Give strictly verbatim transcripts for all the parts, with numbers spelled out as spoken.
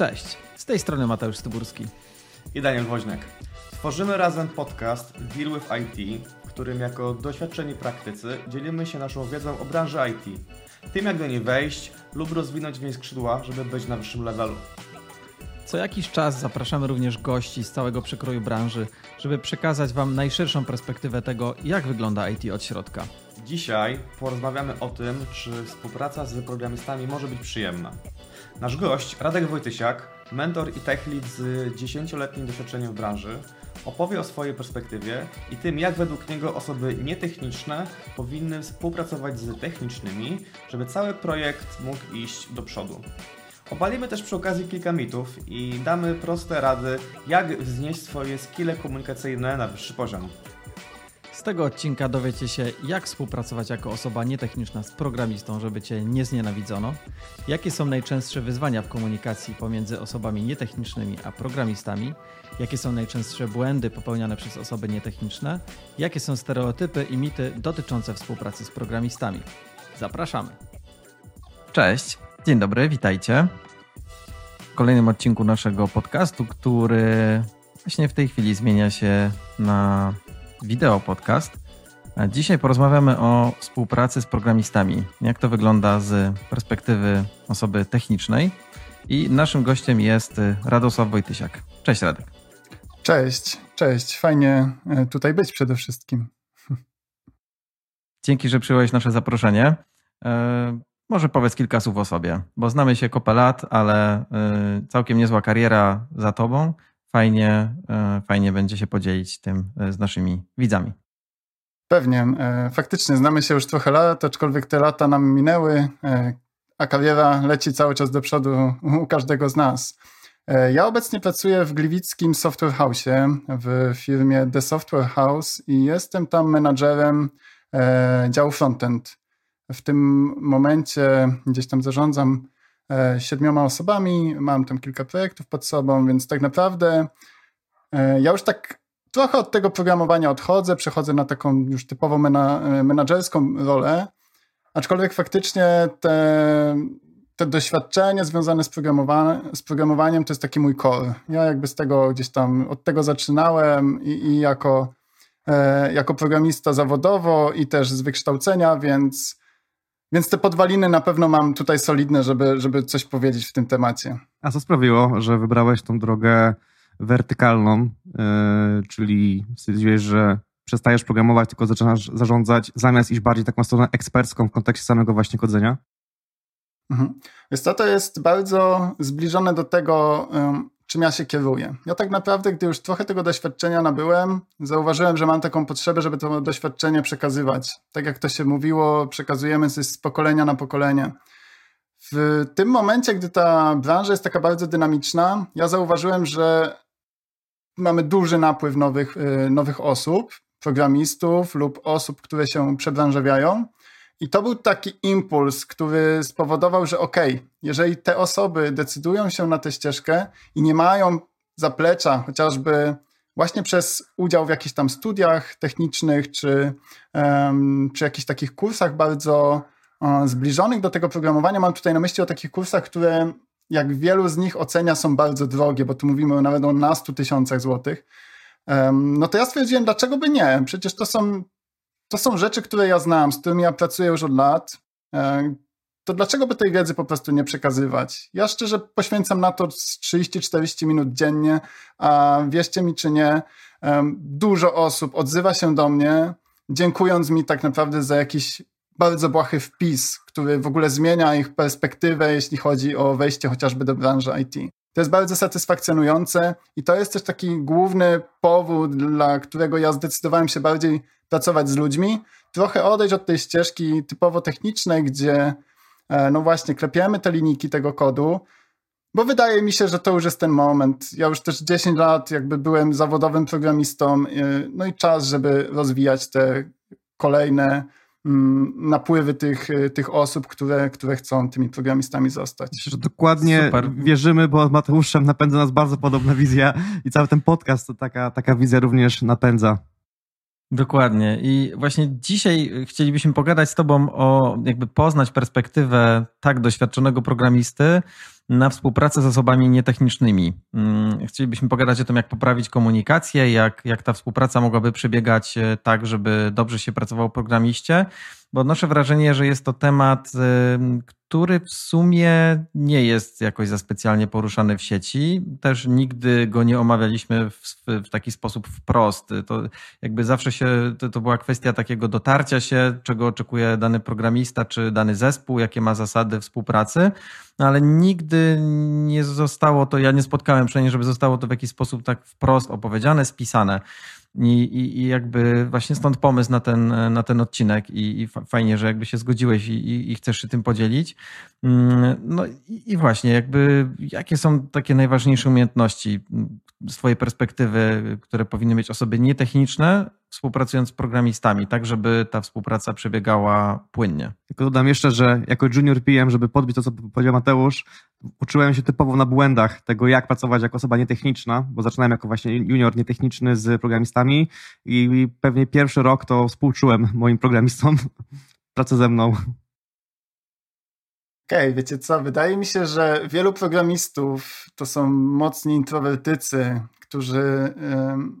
Cześć, z tej strony Mateusz Styburski i Daniel Woźniak. Tworzymy razem podcast Deal with I T, w którym jako doświadczeni praktycy dzielimy się naszą wiedzą o branży I T, tym jak do niej wejść lub rozwinąć w niej skrzydła, żeby być na wyższym levelu. Co jakiś czas zapraszamy również gości z całego przekroju branży, żeby przekazać Wam najszerszą perspektywę tego, jak wygląda I T od środka. Dzisiaj porozmawiamy o tym, czy współpraca z programistami może być przyjemna. Nasz gość, Radek Wojtysiak, mentor i tech lead z dziesięcioletnim doświadczeniem w branży, opowie o swojej perspektywie i tym, jak według niego osoby nietechniczne powinny współpracować z technicznymi, żeby cały projekt mógł iść do przodu. Obalimy też przy okazji kilka mitów i damy proste rady, jak wznieść swoje skille komunikacyjne na wyższy poziom. Z tego odcinka dowiecie się, jak współpracować jako osoba nietechniczna z programistą, żeby Cię nie znienawidzono, jakie są najczęstsze wyzwania w komunikacji pomiędzy osobami nietechnicznymi a programistami, jakie są najczęstsze błędy popełniane przez osoby nietechniczne, jakie są stereotypy i mity dotyczące współpracy z programistami. Zapraszamy! Cześć! Dzień dobry, witajcie w kolejnym odcinku naszego podcastu, który właśnie w tej chwili zmienia się na wideo podcast. Dzisiaj porozmawiamy o współpracy z programistami, jak to wygląda z perspektywy osoby technicznej i naszym gościem jest Radosław Wojtysiak. Cześć Radek. Cześć, cześć, fajnie tutaj być przede wszystkim. Dzięki, że przyjąłeś nasze zaproszenie. Może powiedz kilka słów o sobie, bo znamy się kopę lat, ale całkiem niezła kariera za tobą. Fajnie, fajnie będzie się podzielić tym z naszymi widzami. Pewnie. Faktycznie znamy się już trochę lat, aczkolwiek te lata nam minęły, a kariera leci cały czas do przodu u każdego z nas. Ja obecnie pracuję w Gliwickim Software House, w firmie The Software House i jestem tam menadżerem działu frontend. W tym momencie gdzieś tam zarządzam siedmioma osobami, mam tam kilka projektów pod sobą, więc tak naprawdę ja już tak trochę od tego programowania odchodzę, przechodzę na taką już typową mena- menadżerską rolę, aczkolwiek faktycznie te, te doświadczenie związane z, programowa- z programowaniem to jest taki mój core. Ja jakby z tego gdzieś tam, od tego zaczynałem i, i jako, e, jako programista zawodowo i też z wykształcenia, więc Więc te podwaliny na pewno mam tutaj solidne, żeby, żeby coś powiedzieć w tym temacie. A co sprawiło, że wybrałeś tą drogę wertykalną, yy, czyli stwierdziłeś, że przestajesz programować, tylko zaczynasz zarządzać, zamiast iść bardziej taką stronę ekspercką w kontekście samego właśnie kodzenia? Mhm. Więc to, to jest bardzo zbliżone do tego, yy, czym ja się kieruję. Ja tak naprawdę, gdy już trochę tego doświadczenia nabyłem, zauważyłem, że mam taką potrzebę, żeby to doświadczenie przekazywać. Tak jak to się mówiło, przekazujemy coś z pokolenia na pokolenie. W tym momencie, gdy ta branża jest taka bardzo dynamiczna, ja zauważyłem, że mamy duży napływ nowych, nowych osób, programistów lub osób, które się przebranżawiają. I to był taki impuls, który spowodował, że okej, okay, jeżeli te osoby decydują się na tę ścieżkę i nie mają zaplecza, chociażby właśnie przez udział w jakichś tam studiach technicznych czy, um, czy jakichś takich kursach bardzo um, zbliżonych do tego programowania, mam tutaj na myśli o takich kursach, które jak wielu z nich ocenia są bardzo drogie, bo tu mówimy nawet o nastu tysiącach złotych, um, no to ja stwierdziłem, dlaczego by nie? Przecież to są... To są rzeczy, które ja znam, z którymi ja pracuję już od lat. To dlaczego by tej wiedzy po prostu nie przekazywać? Ja szczerze poświęcam na to trzydzieści czterdzieści minut dziennie, a wierzcie mi czy nie, dużo osób odzywa się do mnie, dziękując mi tak naprawdę za jakiś bardzo błahy wpis, który w ogóle zmienia ich perspektywę, jeśli chodzi o wejście chociażby do branży I T. To jest bardzo satysfakcjonujące i to jest też taki główny powód, dla którego ja zdecydowałem się bardziej pracować z ludźmi, trochę odejść od tej ścieżki typowo technicznej, gdzie no właśnie klepiemy te linijki tego kodu, bo wydaje mi się, że to już jest ten moment. Ja już też dziesięć lat jakby byłem zawodowym programistą, no i czas, żeby rozwijać te kolejne napływy tych, tych osób, które, które chcą tymi programistami zostać. Myślę, że dokładnie super. Wierzymy, bo z Mateuszem napędza nas bardzo podobna wizja i cały ten podcast to taka, taka wizja również napędza. Dokładnie i właśnie dzisiaj chcielibyśmy pogadać z tobą o jakby poznać perspektywę tak doświadczonego programisty, na współpracę z osobami nietechnicznymi. Chcielibyśmy pogadać o tym, jak poprawić komunikację, jak, jak ta współpraca mogłaby przebiegać tak, żeby dobrze się pracował programiście, bo odnoszę wrażenie, że jest to temat, który w sumie nie jest jakoś za specjalnie poruszany w sieci. Też nigdy go nie omawialiśmy w, w taki sposób wprost. To jakby zawsze się, to, to była kwestia takiego dotarcia się, czego oczekuje dany programista czy dany zespół, jakie ma zasady współpracy, no ale nigdy nie zostało to, ja nie spotkałem przynajmniej, żeby zostało to w jakiś sposób tak wprost opowiedziane, spisane. I, i, i jakby właśnie stąd pomysł na ten, na ten odcinek i, i fajnie, że jakby się zgodziłeś i, i, i chcesz się tym podzielić. No i, i właśnie jakby jakie są takie najważniejsze umiejętności z twojej perspektywy, które powinny mieć osoby nietechniczne, współpracując z programistami, tak żeby ta współpraca przebiegała płynnie. Tylko dodam jeszcze, że jako junior P M, żeby podbić to, co powiedział Mateusz, uczyłem się typowo na błędach tego, jak pracować jako osoba nietechniczna, bo zaczynałem jako właśnie junior nietechniczny z programistami i pewnie pierwszy rok to współczułem moim programistom pracę ze mną. Okej, okay, wiecie co, wydaje mi się, że wielu programistów to są mocni introwertycy, którzy Yy...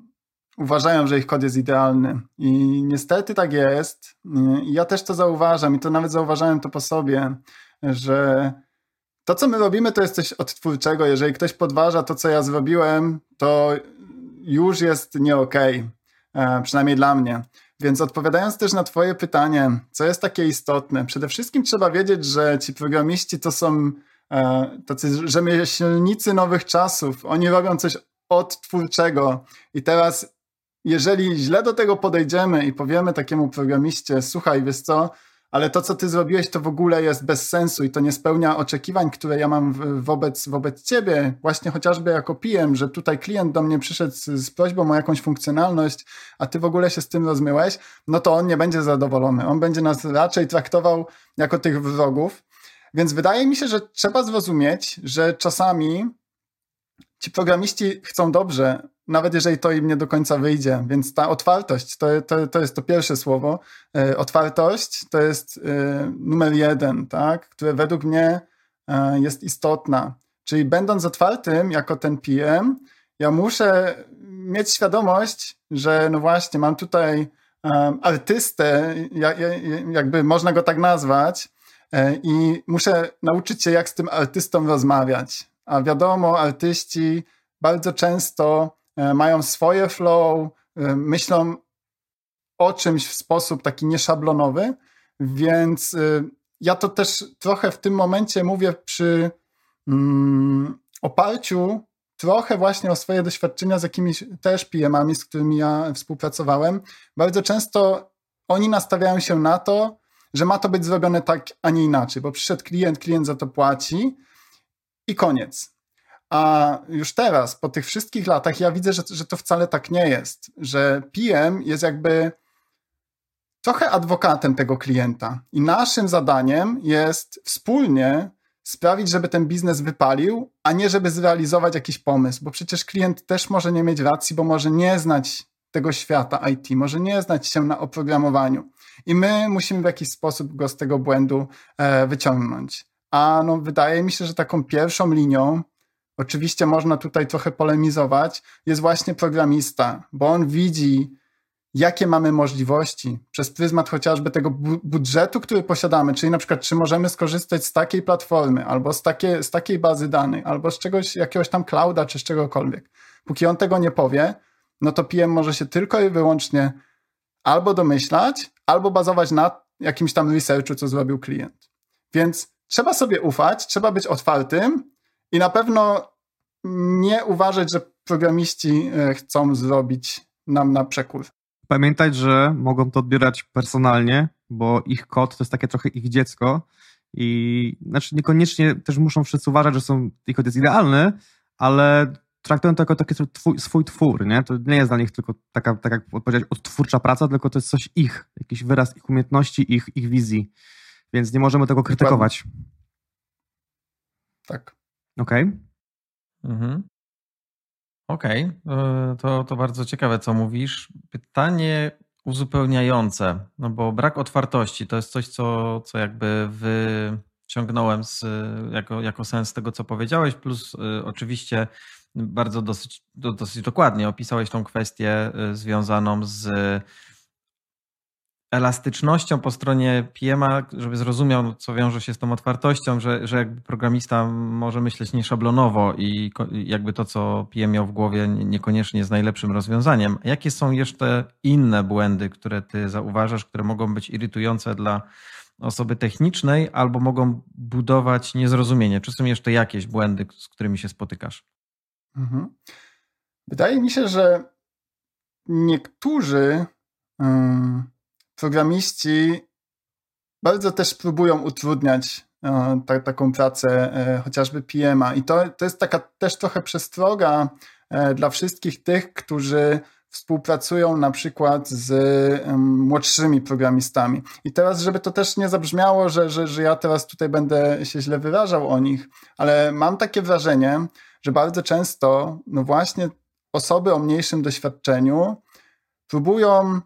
uważają, że ich kod jest idealny i niestety tak jest. I ja też to zauważam i to nawet zauważałem to po sobie, że to, co my robimy, to jest coś odtwórczego. Jeżeli ktoś podważa to, co ja zrobiłem, to już jest nie okej, okay, przynajmniej dla mnie. Więc odpowiadając też na twoje pytanie, co jest takie istotne? Przede wszystkim trzeba wiedzieć, że ci programiści to są tacy rzemieślnicy nowych czasów. Oni robią coś odtwórczego i teraz jeżeli źle do tego podejdziemy i powiemy takiemu programiście, słuchaj, wiesz co, ale to, co ty zrobiłeś, to w ogóle jest bez sensu i to nie spełnia oczekiwań, które ja mam wobec, wobec ciebie, właśnie chociażby jako P M, że tutaj klient do mnie przyszedł z, z prośbą o jakąś funkcjonalność, a ty w ogóle się z tym rozmyłeś, no to on nie będzie zadowolony. On będzie nas raczej traktował jako tych wrogów. Więc wydaje mi się, że trzeba zrozumieć, że czasami ci programiści chcą dobrze, nawet jeżeli to im nie do końca wyjdzie, więc ta otwartość, to, to, to jest to pierwsze słowo. E, otwartość to jest e, numer jeden, tak? Które według mnie e, jest istotna. Czyli będąc otwartym jako ten P M, ja muszę mieć świadomość, że no właśnie mam tutaj e, artystę, ja, ja, jakby można go tak nazwać e, i muszę nauczyć się, jak z tym artystą rozmawiać. A wiadomo, artyści bardzo często mają swoje flow, myślą o czymś w sposób taki nieszablonowy, więc ja to też trochę w tym momencie mówię przy mm, oparciu trochę właśnie o swoje doświadczenia z jakimiś też P M-ami, z którymi ja współpracowałem. Bardzo często oni nastawiają się na to, że ma to być zrobione tak, a nie inaczej, bo przyszedł klient, klient za to płaci, i koniec. A już teraz, po tych wszystkich latach, ja widzę, że, że to wcale tak nie jest. Że P M jest jakby trochę adwokatem tego klienta. I naszym zadaniem jest wspólnie sprawić, żeby ten biznes wypalił, a nie żeby zrealizować jakiś pomysł. Bo przecież klient też może nie mieć racji, bo może nie znać tego świata I T, może nie znać się na oprogramowaniu. I my musimy w jakiś sposób go z tego błędu e, wyciągnąć. A no wydaje mi się, że taką pierwszą linią, oczywiście można tutaj trochę polemizować, jest właśnie programista, bo on widzi, jakie mamy możliwości przez pryzmat chociażby tego bu- budżetu, który posiadamy, czyli na przykład czy możemy skorzystać z takiej platformy, albo z, takie, z takiej bazy danych, albo z czegoś, jakiegoś tam clouda, czy z czegokolwiek. Póki on tego nie powie, no to P M może się tylko i wyłącznie albo domyślać, albo bazować na jakimś tam researchu, co zrobił klient. Więc trzeba sobie ufać, trzeba być otwartym i na pewno nie uważać, że programiści chcą zrobić nam na przekór. Pamiętać, że mogą to odbierać personalnie, bo ich kod to jest takie trochę ich dziecko i znaczy niekoniecznie też muszą wszyscy uważać, że są, ich kod jest idealny, ale traktują to jako taki twój, swój twór, nie? To nie jest dla nich tylko taka, tak jak powiedziałeś, odtwórcza praca, tylko to jest coś ich, jakiś wyraz ich umiejętności, ich, ich wizji. Więc nie możemy tego krytykować. Tak. Okej. Okay. Mhm. Okej, okay. to, to bardzo ciekawe, co mówisz. Pytanie uzupełniające, no bo brak otwartości to jest coś, co, co jakby wy ciągnąłem z, jako, jako sens tego, co powiedziałeś, plus y, oczywiście bardzo dosyć, do, dosyć dokładnie opisałeś tą kwestię y, związaną z y, elastycznością po stronie P M a, żeby zrozumiał, co wiąże się z tą otwartością, że, że jakby programista może myśleć nieszablonowo i ko- jakby to, co P M miał w głowie, niekoniecznie jest najlepszym rozwiązaniem. Jakie są jeszcze inne błędy, które ty zauważasz, które mogą być irytujące dla osoby technicznej albo mogą budować niezrozumienie? Czy są jeszcze jakieś błędy, z którymi się spotykasz? Mhm. Wydaje mi się, że niektórzy hmm... programiści bardzo też próbują utrudniać e, ta, taką pracę e, chociażby P M a i to, to jest taka też trochę przestroga e, dla wszystkich tych, którzy współpracują na przykład z e, młodszymi programistami. I teraz, żeby to też nie zabrzmiało, że, że, że ja teraz tutaj będę się źle wyrażał o nich, ale mam takie wrażenie, że bardzo często no właśnie osoby o mniejszym doświadczeniu próbują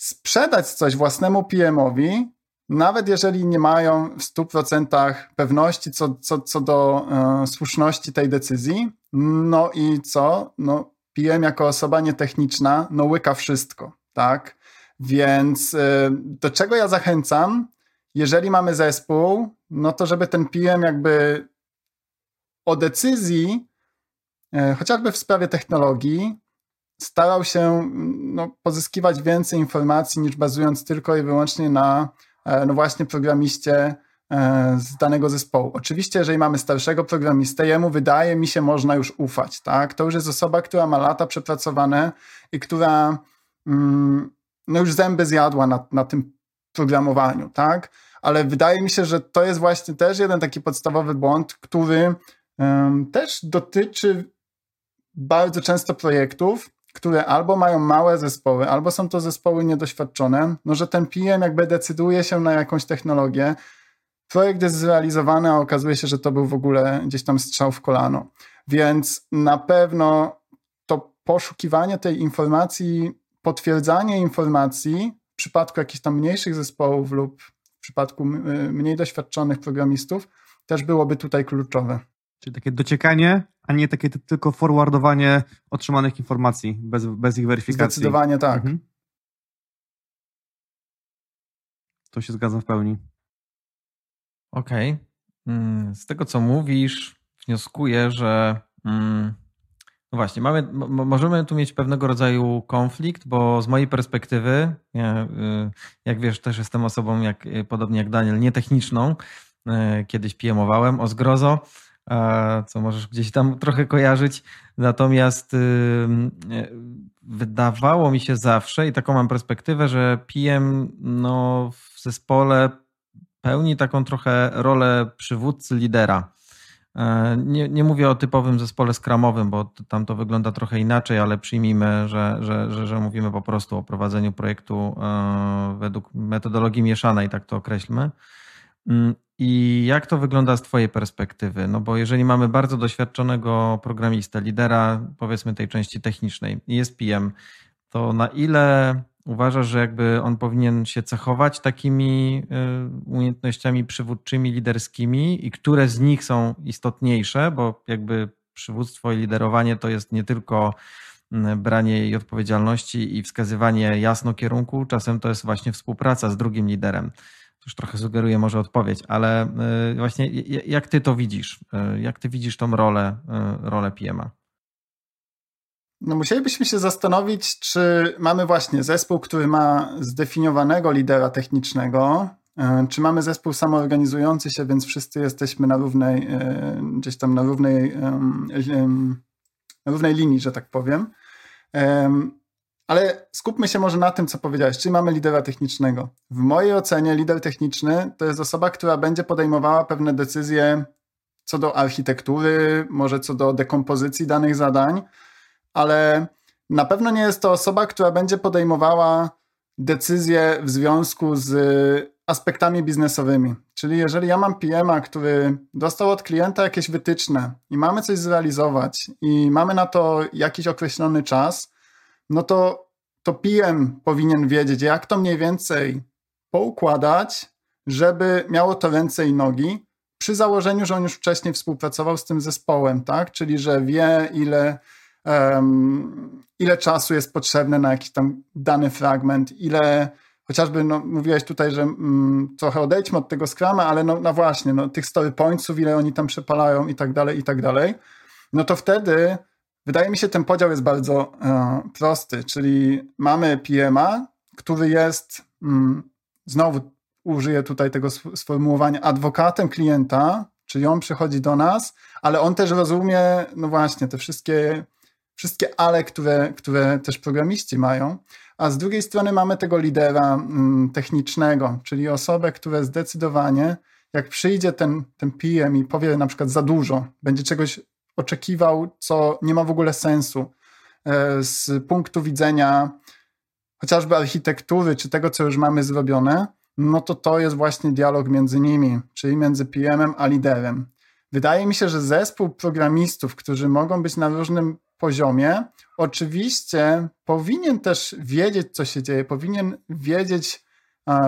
sprzedać coś własnemu P M owi, nawet jeżeli nie mają w stu procentach pewności co, co, co do e, słuszności tej decyzji. No i co? No, P M jako osoba nietechniczna no łyka wszystko, tak? Więc e, do czego ja zachęcam? Jeżeli mamy zespół, no to żeby ten P M jakby o decyzji, e, chociażby w sprawie technologii, starał się no, pozyskiwać więcej informacji niż bazując tylko i wyłącznie na no właśnie programiście z danego zespołu. Oczywiście, jeżeli mamy starszego programistę, jemu wydaje mi się można już ufać, tak? To już jest osoba, która ma lata przepracowane i która mm, no już zęby zjadła na, na tym programowaniu, tak? Ale wydaje mi się, że to jest właśnie też jeden taki podstawowy błąd, który um, też dotyczy bardzo często projektów, które albo mają małe zespoły, albo są to zespoły niedoświadczone, no że ten P M jakby decyduje się na jakąś technologię, projekt jest zrealizowany, a okazuje się, że to był w ogóle gdzieś tam strzał w kolano. Więc na pewno to poszukiwanie tej informacji, potwierdzanie informacji w przypadku jakichś tam mniejszych zespołów lub w przypadku mniej doświadczonych programistów też byłoby tutaj kluczowe. Czyli takie dociekanie, a nie takie t- tylko forwardowanie otrzymanych informacji bez, bez ich weryfikacji. Zdecydowanie tak. Mhm. To się zgadzam w pełni. Okej. Okay. Z tego, co mówisz, wnioskuję, że mm, no właśnie, mamy, m- możemy tu mieć pewnego rodzaju konflikt, bo z mojej perspektywy, ja, jak wiesz, też jestem osobą, jak, podobnie jak Daniel, nietechniczną. Kiedyś P M owałem, o zgrozo. Co możesz gdzieś tam trochę kojarzyć. Natomiast yy, wydawało mi się zawsze i taką mam perspektywę, że P M no, w zespole pełni taką trochę rolę przywódcy, lidera. Yy, nie, nie mówię o typowym zespole skramowym, bo tam to wygląda trochę inaczej, ale przyjmijmy, że, że, że, że mówimy po prostu o prowadzeniu projektu yy, według metodologii mieszanej, tak to określmy. Yy. I jak to wygląda z twojej perspektywy? No bo jeżeli mamy bardzo doświadczonego programistę, lidera powiedzmy tej części technicznej i jest P M, to na ile uważasz, że jakby on powinien się cechować takimi umiejętnościami przywódczymi, liderskimi i które z nich są istotniejsze, bo jakby przywództwo i liderowanie to jest nie tylko branie jej odpowiedzialności i wskazywanie jasno kierunku, czasem to jest właśnie współpraca z drugim liderem. Już trochę sugeruję może odpowiedź, ale właśnie jak ty to widzisz? Jak ty widzisz tą rolę, rolę P M a? No musielibyśmy się zastanowić, czy mamy właśnie zespół, który ma zdefiniowanego lidera technicznego, czy mamy zespół samoorganizujący się, więc wszyscy jesteśmy na równej, gdzieś tam na równej, na równej linii, że tak powiem. Ale skupmy się może na tym, co powiedziałeś, czyli mamy lidera technicznego. W mojej ocenie lider techniczny to jest osoba, która będzie podejmowała pewne decyzje co do architektury, może co do dekompozycji danych zadań, ale na pewno nie jest to osoba, która będzie podejmowała decyzje w związku z aspektami biznesowymi. Czyli jeżeli ja mam P M a, który dostał od klienta jakieś wytyczne i mamy coś zrealizować i mamy na to jakiś określony czas, no to, to P M powinien wiedzieć, jak to mniej więcej poukładać, żeby miało to ręce i nogi, przy założeniu, że on już wcześniej współpracował z tym zespołem, tak? Czyli że wie, ile, um, ile czasu jest potrzebne na jakiś tam dany fragment, ile chociażby, no, mówiłeś tutaj, że mm, trochę odejdźmy od tego Scrama, ale no, no właśnie, no, tych story pointsów, ile oni tam przepalają i tak dalej, i tak dalej, no to wtedy wydaje mi się, ten podział jest bardzo e, prosty, czyli mamy P M a, który jest, mm, znowu użyję tutaj tego sformułowania, adwokatem klienta, czyli on przychodzi do nas, ale on też rozumie, no właśnie, te wszystkie, wszystkie ale, które, które też programiści mają, a z drugiej strony mamy tego lidera mm, technicznego, czyli osobę, która zdecydowanie, jak przyjdzie ten, ten P M i powie na przykład za dużo, będzie czegoś oczekiwał, co nie ma w ogóle sensu z punktu widzenia chociażby architektury, czy tego, co już mamy zrobione, no to to jest właśnie dialog między nimi, czyli między P M em a liderem. Wydaje mi się, że zespół programistów, którzy mogą być na różnym poziomie, oczywiście powinien też wiedzieć, co się dzieje, powinien wiedzieć,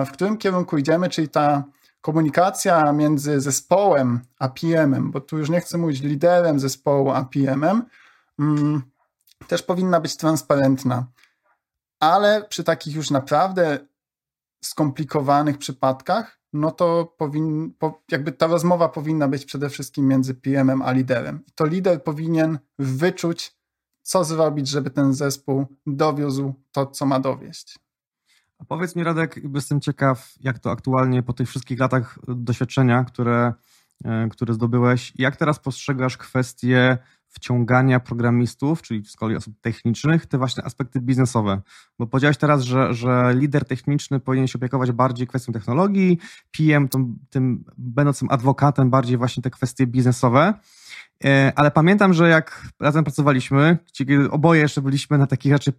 w którym kierunku idziemy, czyli ta komunikacja między zespołem a P M em, bo tu już nie chcę mówić liderem zespołu a P M em, mm, też powinna być transparentna. Ale przy takich już naprawdę skomplikowanych przypadkach, no to powin, po, jakby ta rozmowa powinna być przede wszystkim między P M em a liderem. To lider powinien wyczuć, co zrobić, żeby ten zespół dowiózł to, co ma dowieść. A powiedz mi, Radek, jestem ciekaw, jak to aktualnie po tych wszystkich latach doświadczenia, które, które zdobyłeś, jak teraz postrzegasz kwestię wciągania programistów, czyli z kolei osób technicznych, te właśnie aspekty biznesowe? Bo powiedziałeś teraz, że, że lider techniczny powinien się opiekować bardziej kwestią technologii, P M tym, tym będącym adwokatem bardziej właśnie te kwestie biznesowe. Ale pamiętam, że jak razem pracowaliśmy, kiedy oboje jeszcze byliśmy na takich raczej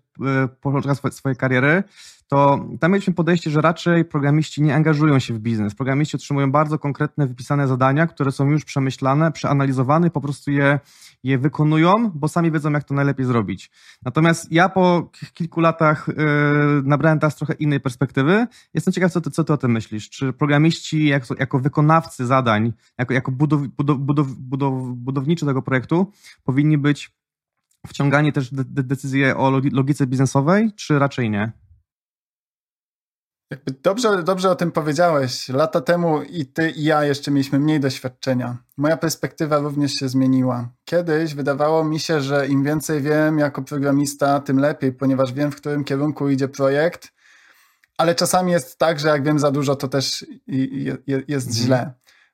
początkach swojej kariery, to tam mieliśmy podejście, że raczej programiści nie angażują się w biznes. Programiści otrzymują bardzo konkretne, wypisane zadania, które są już przemyślane, przeanalizowane i po prostu je, je wykonują, bo sami wiedzą, jak to najlepiej zrobić. Natomiast ja po kilku latach yy, nabrałem teraz trochę innej perspektywy. Jestem ciekaw, co ty, co ty o tym myślisz. Czy programiści jako, jako wykonawcy zadań, jako, jako budow, budow, budow, budow, budowniczy tego projektu powinni być wciągani też de, de, decyzje o logice biznesowej, czy raczej nie? Jakby dobrze, dobrze o tym powiedziałeś. Lata temu i ty, i ja jeszcze mieliśmy mniej doświadczenia. Moja perspektywa również się zmieniła. Kiedyś wydawało mi się, że im więcej wiem jako programista, tym lepiej, ponieważ wiem, w którym kierunku idzie projekt, ale czasami jest tak, że jak wiem za dużo, to też jest źle.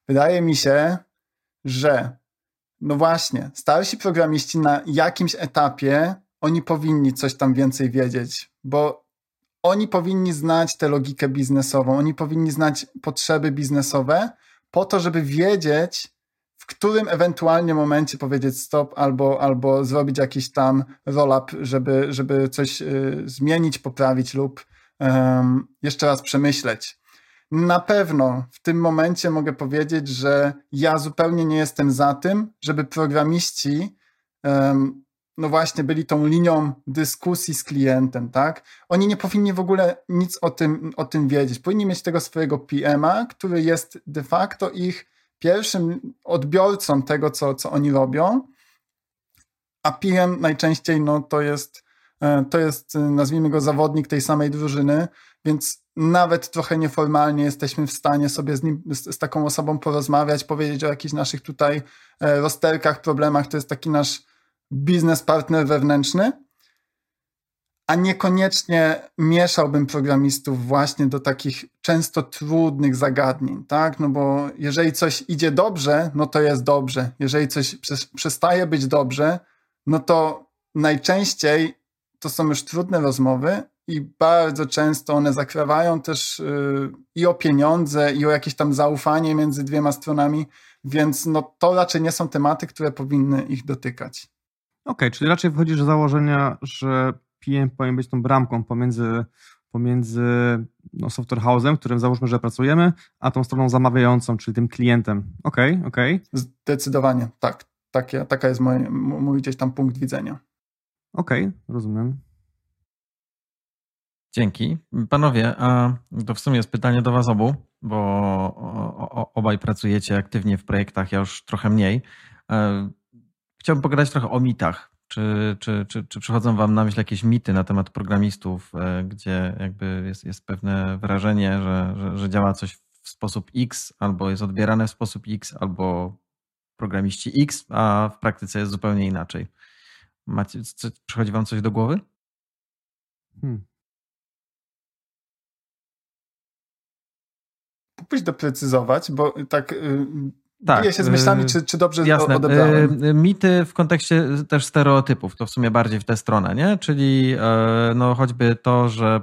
Wydaje mi się, że no właśnie, starsi programiści na jakimś etapie, oni powinni coś tam więcej wiedzieć, bo oni powinni znać tę logikę biznesową, oni powinni znać potrzeby biznesowe po to, żeby wiedzieć, w którym ewentualnie momencie powiedzieć stop albo, albo zrobić jakiś tam roll-up, żeby, żeby coś y, zmienić, poprawić lub y, jeszcze raz przemyśleć. Na pewno w tym momencie mogę powiedzieć, że ja zupełnie nie jestem za tym, żeby programiści y, no właśnie, byli tą linią dyskusji z klientem, tak? Oni nie powinni w ogóle nic o tym, o tym wiedzieć. Powinni mieć tego swojego P M a, który jest de facto ich pierwszym odbiorcą tego, co, co oni robią, a P M najczęściej no, to jest, to jest, nazwijmy go, zawodnik tej samej drużyny, więc nawet trochę nieformalnie jesteśmy w stanie sobie z nim, z, z taką osobą porozmawiać, powiedzieć o jakichś naszych tutaj rozterkach, problemach. To jest taki nasz biznes partner wewnętrzny, a niekoniecznie mieszałbym programistów właśnie do takich często trudnych zagadnień, tak? No bo jeżeli coś idzie dobrze, no to jest dobrze. Jeżeli coś przestaje być dobrze, no to najczęściej to są już trudne rozmowy i bardzo często one zakrawają też yy, i o pieniądze, i o jakieś tam zaufanie między dwiema stronami, więc no to raczej nie są tematy, które powinny ich dotykać. Okej, okay, czyli raczej wychodzisz z założenia, że P M powinien być tą bramką pomiędzy, pomiędzy no, software house'em, którym załóżmy, że pracujemy, a tą stroną zamawiającą, czyli tym klientem. Okej, okay, okej. Okay. Zdecydowanie, tak. Takie, taka jest moje, mój gdzieś tam punkt widzenia. Okej, okay, rozumiem. Dzięki. Panowie, a to w sumie jest pytanie do was obu, bo obaj pracujecie aktywnie w projektach, ja już trochę mniej. Chciałbym pogadać trochę o mitach. Czy, czy, czy, czy przychodzą wam na myśl jakieś mity na temat programistów, gdzie jakby jest, jest pewne wrażenie, że, że, że działa coś w sposób X, albo jest odbierane w sposób X, albo programiści X, a w praktyce jest zupełnie inaczej. Macie, co, przychodzi wam coś do głowy? Hmm. Pójdź doprecyzować, bo tak... Yy... Tak, ja się z myślami, czy, czy dobrze jasne. Odebrałem. Mity w kontekście też stereotypów, to w sumie bardziej w tę stronę, nie? Czyli no, choćby to, że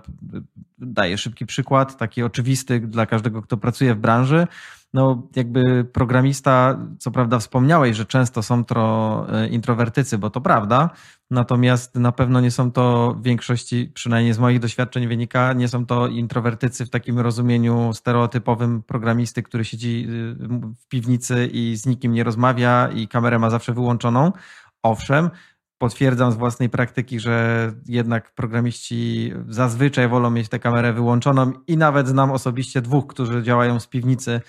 daję szybki przykład, taki oczywisty dla każdego, kto pracuje w branży. No jakby programista, co prawda wspomniałeś, że często są to introwertycy, bo to prawda, natomiast na pewno nie są to w większości, przynajmniej z moich doświadczeń wynika, nie są to introwertycy w takim rozumieniu stereotypowym programisty, który siedzi w piwnicy i z nikim nie rozmawia i kamerę ma zawsze wyłączoną. Owszem, potwierdzam z własnej praktyki, że jednak programiści zazwyczaj wolą mieć tę kamerę wyłączoną i nawet znam osobiście dwóch, którzy działają z piwnicy,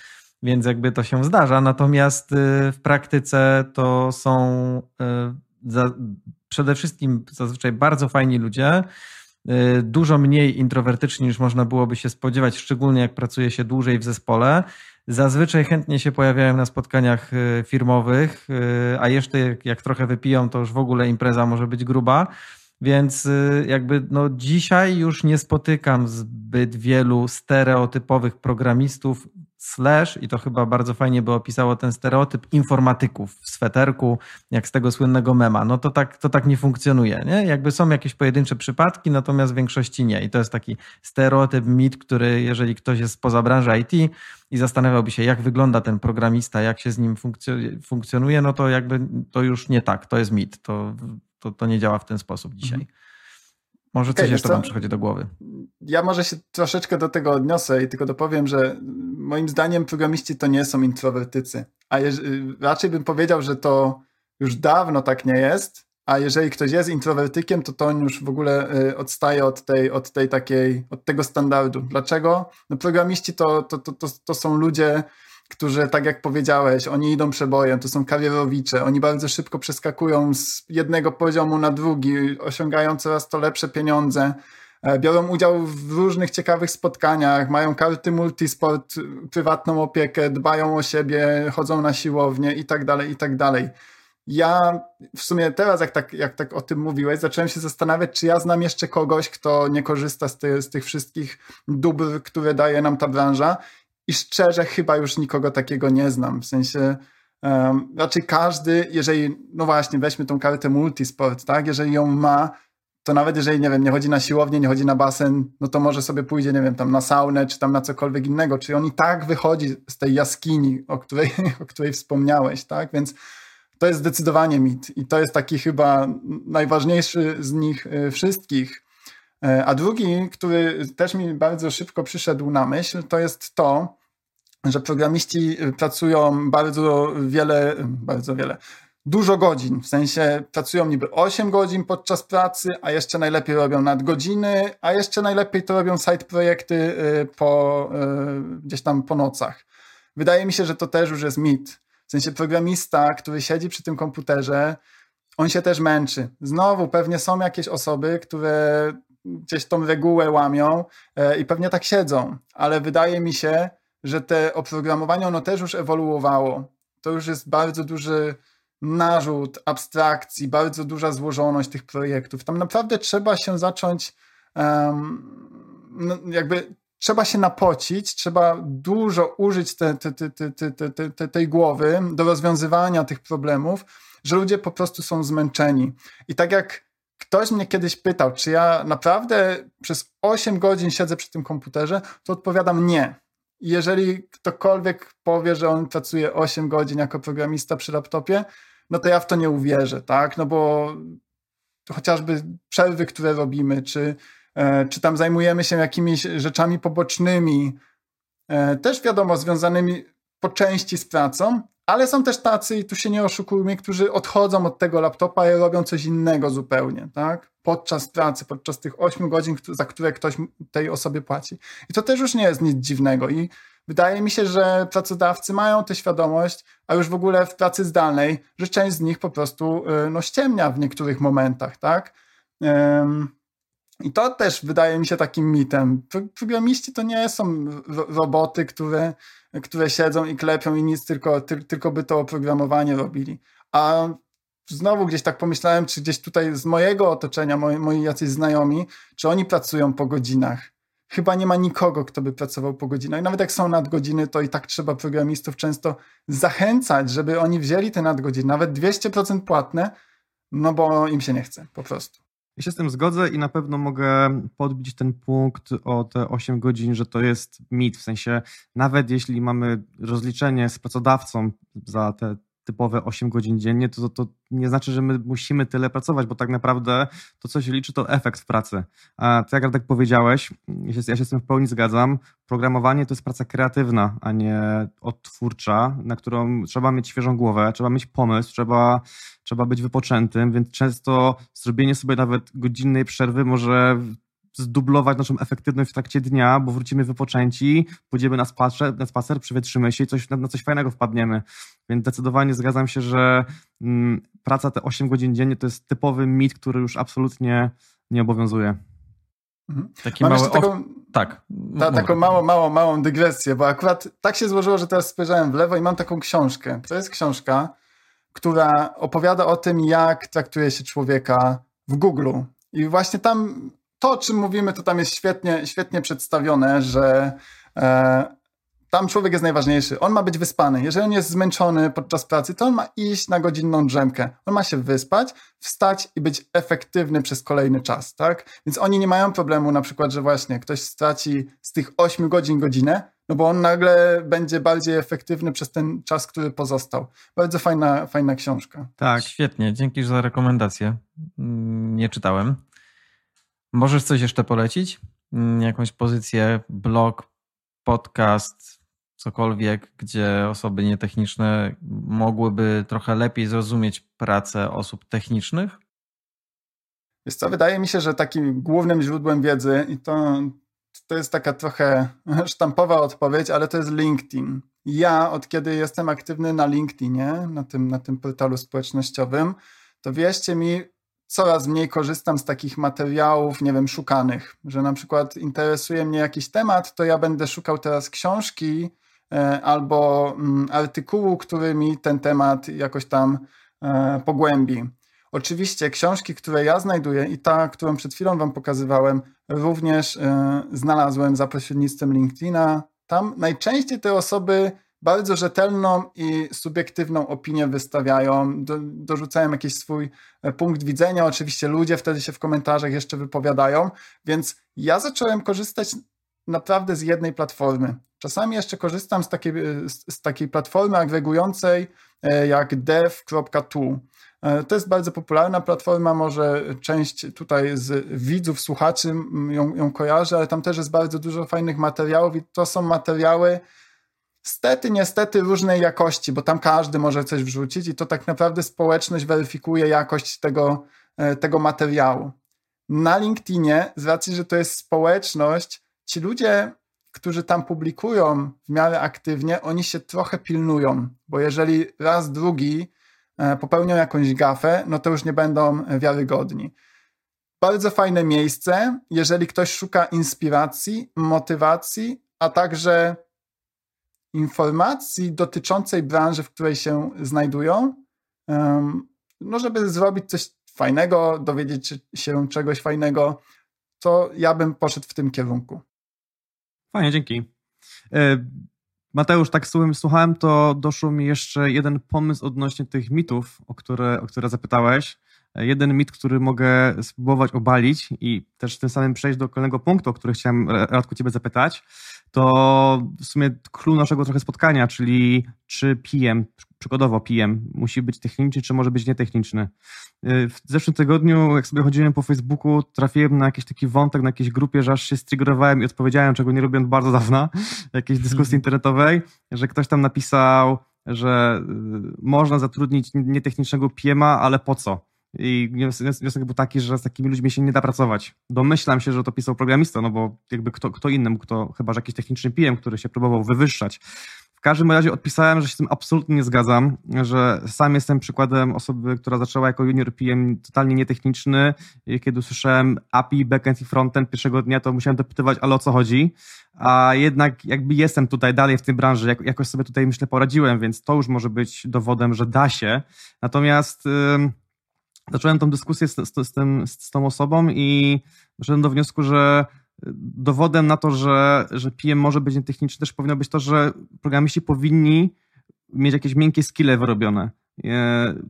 więc jakby to się zdarza, natomiast w praktyce to są za, przede wszystkim zazwyczaj bardzo fajni ludzie, dużo mniej introwertyczni niż można byłoby się spodziewać, szczególnie jak pracuje się dłużej w zespole. Zazwyczaj chętnie się pojawiają na spotkaniach firmowych, a jeszcze jak, jak trochę wypiją, to już w ogóle impreza może być gruba. Więc jakby no dzisiaj już nie spotykam zbyt wielu stereotypowych programistów slash, i to chyba bardzo fajnie by opisało ten stereotyp, informatyków w sweterku, jak z tego słynnego mema. No to tak, to tak nie funkcjonuje, nie? Jakby są jakieś pojedyncze przypadki, natomiast w większości nie. I to jest taki stereotyp, mit, który jeżeli ktoś jest spoza branży I T i zastanawiałby się, jak wygląda ten programista, jak się z nim funkcjonuje, no to jakby to już nie tak, to jest mit, to... To, to nie działa w ten sposób dzisiaj. Mhm. Może coś okay, jeszcze wam przychodzi do głowy. Ja może się troszeczkę do tego odniosę i tylko dopowiem, że moim zdaniem programiści to nie są introwertycy. A jeż- raczej bym powiedział, że to już dawno tak nie jest, a jeżeli ktoś jest introwertykiem, to to on już w ogóle odstaje od tej, od tej takiej, od tego standardu. Dlaczego? No programiści to, to, to, to, to są ludzie, którzy, tak jak powiedziałeś, oni idą przebojem, to są karierowicze, oni bardzo szybko przeskakują z jednego poziomu na drugi, osiągają coraz to lepsze pieniądze, biorą udział w różnych ciekawych spotkaniach, mają karty multisport, prywatną opiekę, dbają o siebie, chodzą na siłownię i tak dalej, i tak dalej. Ja w sumie teraz, jak tak, jak tak o tym mówiłeś, zacząłem się zastanawiać, czy ja znam jeszcze kogoś, kto nie korzysta z, ty- z tych wszystkich dóbr, które daje nam ta branża. I szczerze chyba już nikogo takiego nie znam. W sensie um, raczej każdy, jeżeli, no właśnie, weźmy tą kartę multisport, tak? Jeżeli ją ma, to nawet jeżeli, nie wiem, nie chodzi na siłownię, nie chodzi na basen, no to może sobie pójdzie, nie wiem, tam na saunę, czy tam na cokolwiek innego. Czyli on i tak wychodzi z tej jaskini, o której, o której wspomniałeś, tak? Więc to jest zdecydowanie mit. I to jest taki chyba najważniejszy z nich wszystkich. A drugi, który też mi bardzo szybko przyszedł na myśl, to jest to, że programiści pracują bardzo wiele, bardzo wiele, dużo godzin. W sensie pracują niby osiem godzin podczas pracy, a jeszcze najlepiej robią nadgodziny, a jeszcze najlepiej to robią side projekty po, gdzieś tam po nocach. Wydaje mi się, że to też już jest mit. W sensie programista, który siedzi przy tym komputerze, on się też męczy. Znowu pewnie są jakieś osoby, które... gdzieś tą regułę łamią i pewnie tak siedzą, ale wydaje mi się, że te oprogramowanie ono też już ewoluowało. To już jest bardzo duży narzut abstrakcji, bardzo duża złożoność tych projektów. Tam naprawdę trzeba się zacząć um, jakby trzeba się napocić, trzeba dużo użyć te, te, te, te, te, te, te, tej głowy do rozwiązywania tych problemów, że ludzie po prostu są zmęczeni. I tak jak ktoś mnie kiedyś pytał, czy ja naprawdę przez osiem godzin siedzę przy tym komputerze, to odpowiadam nie. Jeżeli ktokolwiek powie, że on pracuje osiem godzin jako programista przy laptopie, no to ja w to nie uwierzę, tak? No bo chociażby przerwy, które robimy, czy, czy tam zajmujemy się jakimiś rzeczami pobocznymi, też wiadomo, związanymi po części z pracą, Ale są też tacy, i tu się nie oszukujmy, którzy odchodzą od tego laptopa i robią coś innego zupełnie, tak? Podczas pracy, podczas tych ośmiu godzin, za które ktoś tej osobie płaci. I to też już nie jest nic dziwnego. I wydaje mi się, że pracodawcy mają tę świadomość, a już w ogóle w pracy zdalnej, że część z nich po prostu no, ściemnia w niektórych momentach, tak? I to też wydaje mi się takim mitem. Programiści to nie są roboty, które, które siedzą i klepią i nic, tylko, ty, tylko by to oprogramowanie robili. A znowu gdzieś tak pomyślałem, czy gdzieś tutaj z mojego otoczenia, moi, moi jacyś znajomi, czy oni pracują po godzinach. Chyba nie ma nikogo, kto by pracował po godzinach. Nawet jak są nadgodziny, to i tak trzeba programistów często zachęcać, żeby oni wzięli te nadgodziny, nawet dwieście procent płatne, no bo im się nie chce po prostu. Ja się z tym zgodzę i na pewno mogę podbić ten punkt o te osiem godzin, że to jest mit, w sensie nawet jeśli mamy rozliczenie z pracodawcą za te typowe osiem godzin dziennie, to, to nie znaczy, że my musimy tyle pracować, bo tak naprawdę to, co się liczy, to efekt w pracy. A ty, jak Radek powiedziałeś, ja się z tym w pełni zgadzam, programowanie to jest praca kreatywna, a nie odtwórcza, na którą trzeba mieć świeżą głowę, trzeba mieć pomysł, trzeba, trzeba być wypoczętym, więc często zrobienie sobie nawet godzinnej przerwy może zdublować naszą efektywność w trakcie dnia, bo wrócimy wypoczęci, pójdziemy na spacer, na spacer przywietrzymy się i coś, na, na coś fajnego wpadniemy. Więc zdecydowanie zgadzam się, że mm, praca te osiem godzin dziennie to jest typowy mit, który już absolutnie nie obowiązuje. Mhm. Takie Mam małe taką, off... tak. ta, taką małą, małą, małą dygresję, bo akurat tak się złożyło, że teraz spojrzałem w lewo i mam taką książkę. To jest książka, która opowiada o tym, jak traktuje się człowieka w Google. I właśnie tam to, o czym mówimy, to tam jest świetnie, świetnie przedstawione, że e, tam człowiek jest najważniejszy. On ma być wyspany. Jeżeli on jest zmęczony podczas pracy, to on ma iść na godzinną drzemkę. On ma się wyspać, wstać i być efektywny przez kolejny czas, tak? Więc oni nie mają problemu na przykład, że właśnie ktoś straci z tych ośmiu godzin godzinę, no bo on nagle będzie bardziej efektywny przez ten czas, który pozostał. Bardzo fajna, fajna książka. Tak, świetnie. Dzięki za rekomendację. Nie czytałem. Możesz coś jeszcze polecić? Jakąś pozycję, blog, podcast, cokolwiek, gdzie osoby nietechniczne mogłyby trochę lepiej zrozumieć pracę osób technicznych? Wiesz co, wydaje mi się, że takim głównym źródłem wiedzy, i to, to jest taka trochę sztampowa odpowiedź, ale to jest LinkedIn. Ja od kiedy jestem aktywny na LinkedInie, na tym, na tym portalu społecznościowym, to wierzcie mi, coraz mniej korzystam z takich materiałów, nie wiem, szukanych, że na przykład interesuje mnie jakiś temat, to ja będę szukał teraz książki e, albo m, artykułu, który mi ten temat jakoś tam e, pogłębi. Oczywiście książki, które ja znajduję i ta, którą przed chwilą wam pokazywałem, również e, znalazłem za pośrednictwem LinkedIna. Tam najczęściej te osoby bardzo rzetelną i subiektywną opinię wystawiają, do, dorzucają jakiś swój punkt widzenia, oczywiście ludzie wtedy się w komentarzach jeszcze wypowiadają, więc ja zacząłem korzystać naprawdę z jednej platformy. Czasami jeszcze korzystam z takiej, z, z takiej platformy agregującej jak dev kropka to. To jest bardzo popularna platforma, może część tutaj z widzów, słuchaczy ją, ją kojarzy, ale tam też jest bardzo dużo fajnych materiałów i to są materiały, Stety, niestety różnej jakości, bo tam każdy może coś wrzucić i to tak naprawdę społeczność weryfikuje jakość tego, tego materiału. Na LinkedInie, z racji, że to jest społeczność, ci ludzie, którzy tam publikują w miarę aktywnie, oni się trochę pilnują, bo jeżeli raz, drugi popełnią jakąś gafę, no to już nie będą wiarygodni. Bardzo fajne miejsce, jeżeli ktoś szuka inspiracji, motywacji, a także informacji dotyczącej branży, w której się znajdują, no żeby zrobić coś fajnego, dowiedzieć się czegoś fajnego, to ja bym poszedł w tym kierunku. Fajnie, dzięki. Mateusz, tak słuchałem, to doszło mi jeszcze jeden pomysł odnośnie tych mitów, o które, o które zapytałeś. Jeden mit, który mogę spróbować obalić i też tym samym przejść do kolejnego punktu, o który chciałem, Radku, ciebie zapytać, to w sumie clue naszego trochę spotkania, czyli czy P M, przykładowo P M, musi być techniczny, czy może być nietechniczny. W zeszłym tygodniu, jak sobie chodziłem po Facebooku, trafiłem na jakiś taki wątek, na jakiejś grupie, że aż się striggerowałem i odpowiedziałem, czego nie robiłem bardzo dawna, jakiejś dyskusji internetowej, że ktoś tam napisał, że można zatrudnić nietechnicznego P M a, ale po co? I wniosek był taki, że z takimi ludźmi się nie da pracować. Domyślam się, że to pisał programista, no bo jakby kto, kto inny mógł to, chyba że jakiś techniczny P M, który się próbował wywyższać. W każdym razie odpisałem, że się z tym absolutnie nie zgadzam, że sam jestem przykładem osoby, która zaczęła jako junior P M totalnie nietechniczny. I kiedy usłyszałem A P I, backend i frontend pierwszego dnia, to musiałem dopytywać, ale o co chodzi? A jednak jakby jestem tutaj dalej w tej branży, jak, jakoś sobie tutaj myślę poradziłem, więc to już może być dowodem, że da się. Natomiast... Yy, Zacząłem tą dyskusję z, z, z, tym, z tą osobą i doszedłem do wniosku, że dowodem na to, że, że P M może być nietechniczny, też powinno być to, że programiści powinni mieć jakieś miękkie skille wyrobione.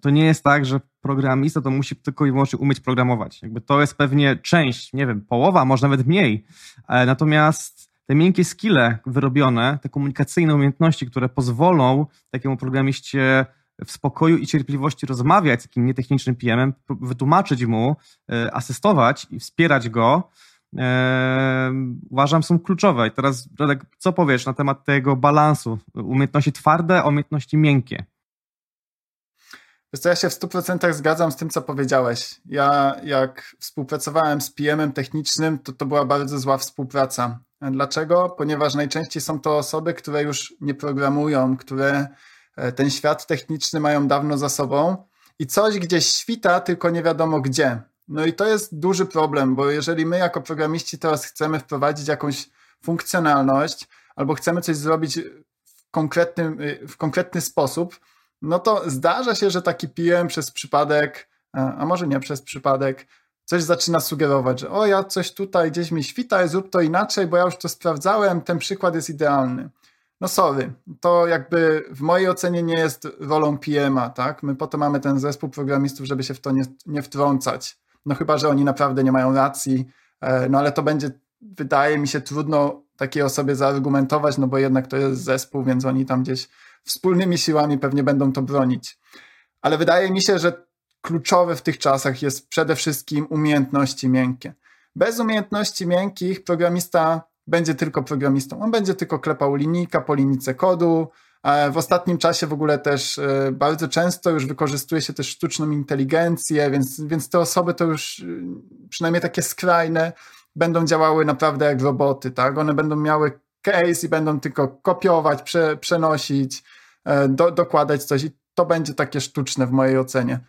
To nie jest tak, że programista to musi tylko i wyłącznie umieć programować. Jakby to jest pewnie część, nie wiem, połowa, może nawet mniej. Natomiast te miękkie skille wyrobione, te komunikacyjne umiejętności, które pozwolą takiemu programiście w spokoju i cierpliwości rozmawiać z takim nietechnicznym P M em, wytłumaczyć mu, asystować i wspierać go, e, uważam, są kluczowe. I teraz, Radek, co powiesz na temat tego balansu? Umiejętności twarde, umiejętności miękkie. Wiesz co, ja się w stu procentach zgadzam z tym, co powiedziałeś. Ja jak współpracowałem z P M em technicznym, to to była bardzo zła współpraca. Dlaczego? Ponieważ najczęściej są to osoby, które już nie programują, które ten świat techniczny mają dawno za sobą i coś gdzieś świta, tylko nie wiadomo gdzie. No i to jest duży problem, bo jeżeli my jako programiści teraz chcemy wprowadzić jakąś funkcjonalność albo chcemy coś zrobić w konkretnym, w konkretny sposób, no to zdarza się, że taki P M przez przypadek, a może nie przez przypadek, coś zaczyna sugerować, że o, ja coś tutaj gdzieś mi świta, zrób to inaczej, bo ja już to sprawdzałem, ten przykład jest idealny. No sorry, to jakby w mojej ocenie nie jest rolą P M a, tak? My po to mamy ten zespół programistów, żeby się w to nie, nie wtrącać. No chyba, że oni naprawdę nie mają racji, no ale to będzie, wydaje mi się, trudno takiej osobie zaargumentować, no bo jednak to jest zespół, więc oni tam gdzieś wspólnymi siłami pewnie będą to bronić. Ale wydaje mi się, że kluczowe w tych czasach jest przede wszystkim umiejętności miękkie. Bez umiejętności miękkich programista będzie tylko programistą. On będzie tylko klepał linijka po linijce kodu. W ostatnim czasie w ogóle też bardzo często już wykorzystuje się też sztuczną inteligencję, więc, więc te osoby to już przynajmniej takie skrajne będą działały naprawdę jak roboty, tak? One będą miały case i będą tylko kopiować, prze, przenosić, do, dokładać coś i to będzie takie sztuczne w mojej ocenie.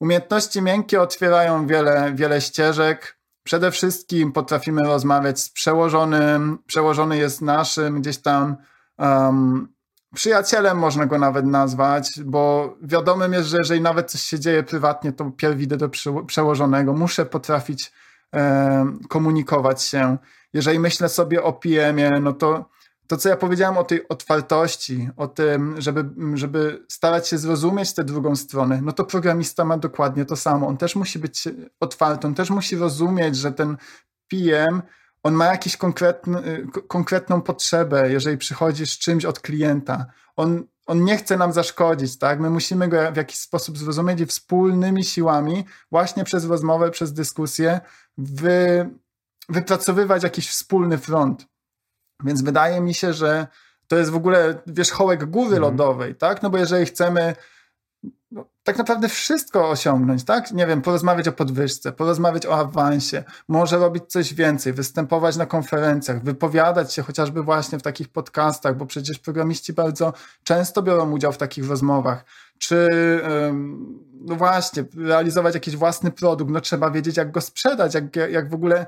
Umiejętności miękkie otwierają wiele, wiele ścieżek. Przede wszystkim potrafimy rozmawiać z przełożonym. Przełożony jest naszym gdzieś tam um, przyjacielem, można go nawet nazwać, bo wiadomym jest, że jeżeli nawet coś się dzieje prywatnie, to pierw idę do przełożonego. Muszę potrafić um, komunikować się. Jeżeli myślę sobie o P M ie, no to to, co ja powiedziałem o tej otwartości, o tym, żeby, żeby starać się zrozumieć tę drugą stronę, no to programista ma dokładnie to samo. On też musi być otwarty, on też musi rozumieć, że ten P M, on ma jakąś konkretną potrzebę, jeżeli przychodzi z czymś od klienta. On, on nie chce nam zaszkodzić, tak? My musimy go w jakiś sposób zrozumieć i wspólnymi siłami, właśnie przez rozmowę, przez dyskusję, wy, wypracowywać jakiś wspólny front. Więc wydaje mi się, że to jest w ogóle wierzchołek góry lodowej, tak? No bo jeżeli chcemy no, tak naprawdę wszystko osiągnąć, tak? Nie wiem, porozmawiać o podwyżce, porozmawiać o awansie, może robić coś więcej, występować na konferencjach, wypowiadać się chociażby właśnie w takich podcastach, bo przecież programiści bardzo często biorą udział w takich rozmowach, czy no właśnie realizować jakiś własny produkt, no trzeba wiedzieć, jak go sprzedać, jak, jak w ogóle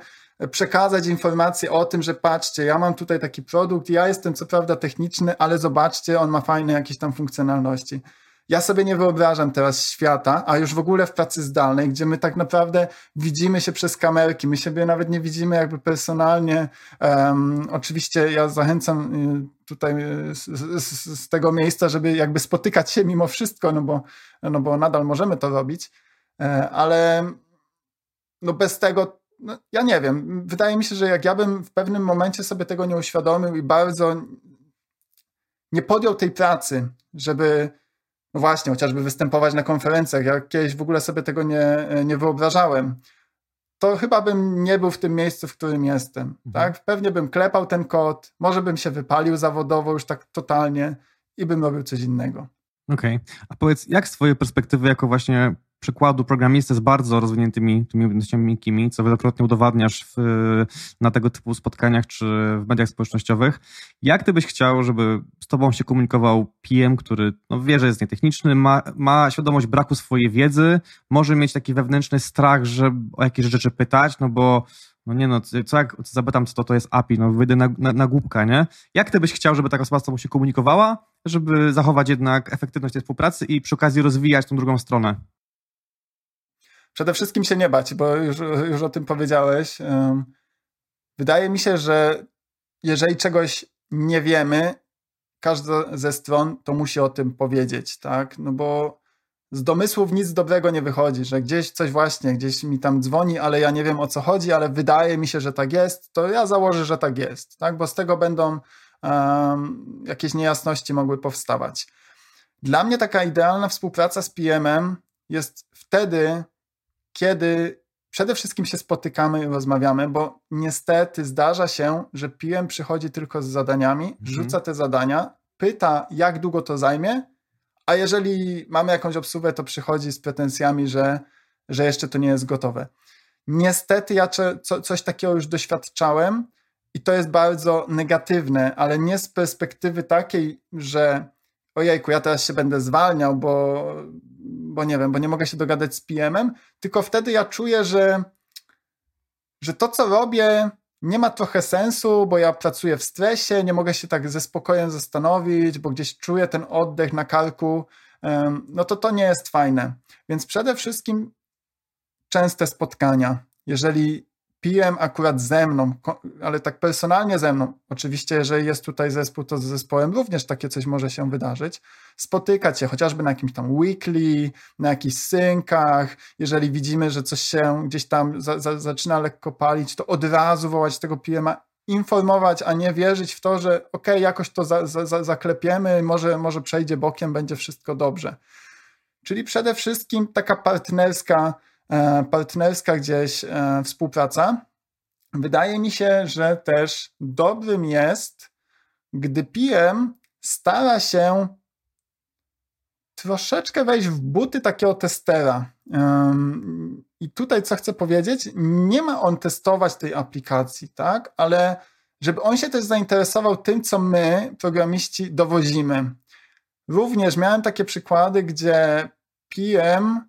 przekazać informacje o tym, że patrzcie, ja mam tutaj taki produkt, ja jestem co prawda techniczny, ale zobaczcie, on ma fajne jakieś tam funkcjonalności. Ja sobie nie wyobrażam teraz świata, a już w ogóle w pracy zdalnej, gdzie my tak naprawdę widzimy się przez kamerki, my siebie nawet nie widzimy jakby personalnie. Um, oczywiście ja zachęcam tutaj z, z, z tego miejsca, żeby jakby spotykać się mimo wszystko, no bo, no bo nadal możemy to robić, ale no bez tego no, ja nie wiem, wydaje mi się, że jak ja bym w pewnym momencie sobie tego nie uświadomił i bardzo nie podjął tej pracy, żeby no właśnie chociażby występować na konferencjach, ja kiedyś w ogóle sobie tego nie, nie wyobrażałem, to chyba bym nie był w tym miejscu, w którym jestem. Mhm. Tak? Pewnie bym klepał ten kod, może bym się wypalił zawodowo już tak totalnie i bym robił coś innego. Okej. Okay. A powiedz, jak z twojej perspektywy jako właśnie przykładu programisty z bardzo rozwiniętymi tymi umiejętnościami miękkimi, co wielokrotnie udowadniasz w, na tego typu spotkaniach czy w mediach społecznościowych, jak ty byś chciał, żeby z tobą się komunikował P M, który no, wie, że jest nietechniczny, ma, ma świadomość braku swojej wiedzy, może mieć taki wewnętrzny strach, że o jakieś rzeczy pytać, no bo no nie no, co jak zapytam, co to, to jest A P I, no wyjdę na, na, na głupka, nie? Jak ty byś chciał, żeby taka osoba z tobą się komunikowała, żeby zachować jednak efektywność tej współpracy i przy okazji rozwijać tą drugą stronę? Przede wszystkim się nie bać, bo już, już o tym powiedziałeś. Wydaje mi się, że jeżeli czegoś nie wiemy, każda ze stron to musi o tym powiedzieć, tak? No bo z domysłów nic dobrego nie wychodzi, że gdzieś coś właśnie, gdzieś mi tam dzwoni, ale ja nie wiem o co chodzi, ale wydaje mi się, że tak jest, to ja założę, że tak jest, tak? Bo z tego będą um, jakieś niejasności mogły powstawać. Dla mnie taka idealna współpraca z P M-em jest wtedy, kiedy przede wszystkim się spotykamy i rozmawiamy, bo niestety zdarza się, że P M przychodzi tylko z zadaniami, mhm. rzuca te zadania, pyta jak długo to zajmie, a jeżeli mamy jakąś obsługę, to przychodzi z pretensjami, że, że jeszcze to nie jest gotowe. Niestety ja co, coś takiego już doświadczałem i to jest bardzo negatywne, ale nie z perspektywy takiej, że ojejku, ja teraz się będę zwalniał, bo... bo nie wiem, bo nie mogę się dogadać z P M-em, tylko wtedy ja czuję, że, że to, co robię, nie ma trochę sensu, bo ja pracuję w stresie, nie mogę się tak ze spokojem zastanowić, bo gdzieś czuję ten oddech na karku, no to to nie jest fajne. Więc przede wszystkim częste spotkania. Jeżeli P M akurat ze mną, ale tak personalnie ze mną, oczywiście jeżeli jest tutaj zespół, to z zespołem również takie coś może się wydarzyć, spotykać się chociażby na jakimś tam weekly, na jakichś synkach, jeżeli widzimy, że coś się gdzieś tam za, za, zaczyna lekko palić, to od razu wołać tego P M-a, informować, a nie wierzyć w to, że okej, jakoś to za, za, za, zaklepiemy, może, może przejdzie bokiem, będzie wszystko dobrze. Czyli przede wszystkim taka partnerska partnerska gdzieś współpraca. Wydaje mi się, że też dobrym jest, gdy P M stara się troszeczkę wejść w buty takiego testera. I tutaj co chcę powiedzieć, nie ma on testować tej aplikacji, tak? Ale żeby on się też zainteresował tym, co my, programiści, dowozimy. Również miałem takie przykłady, gdzie P M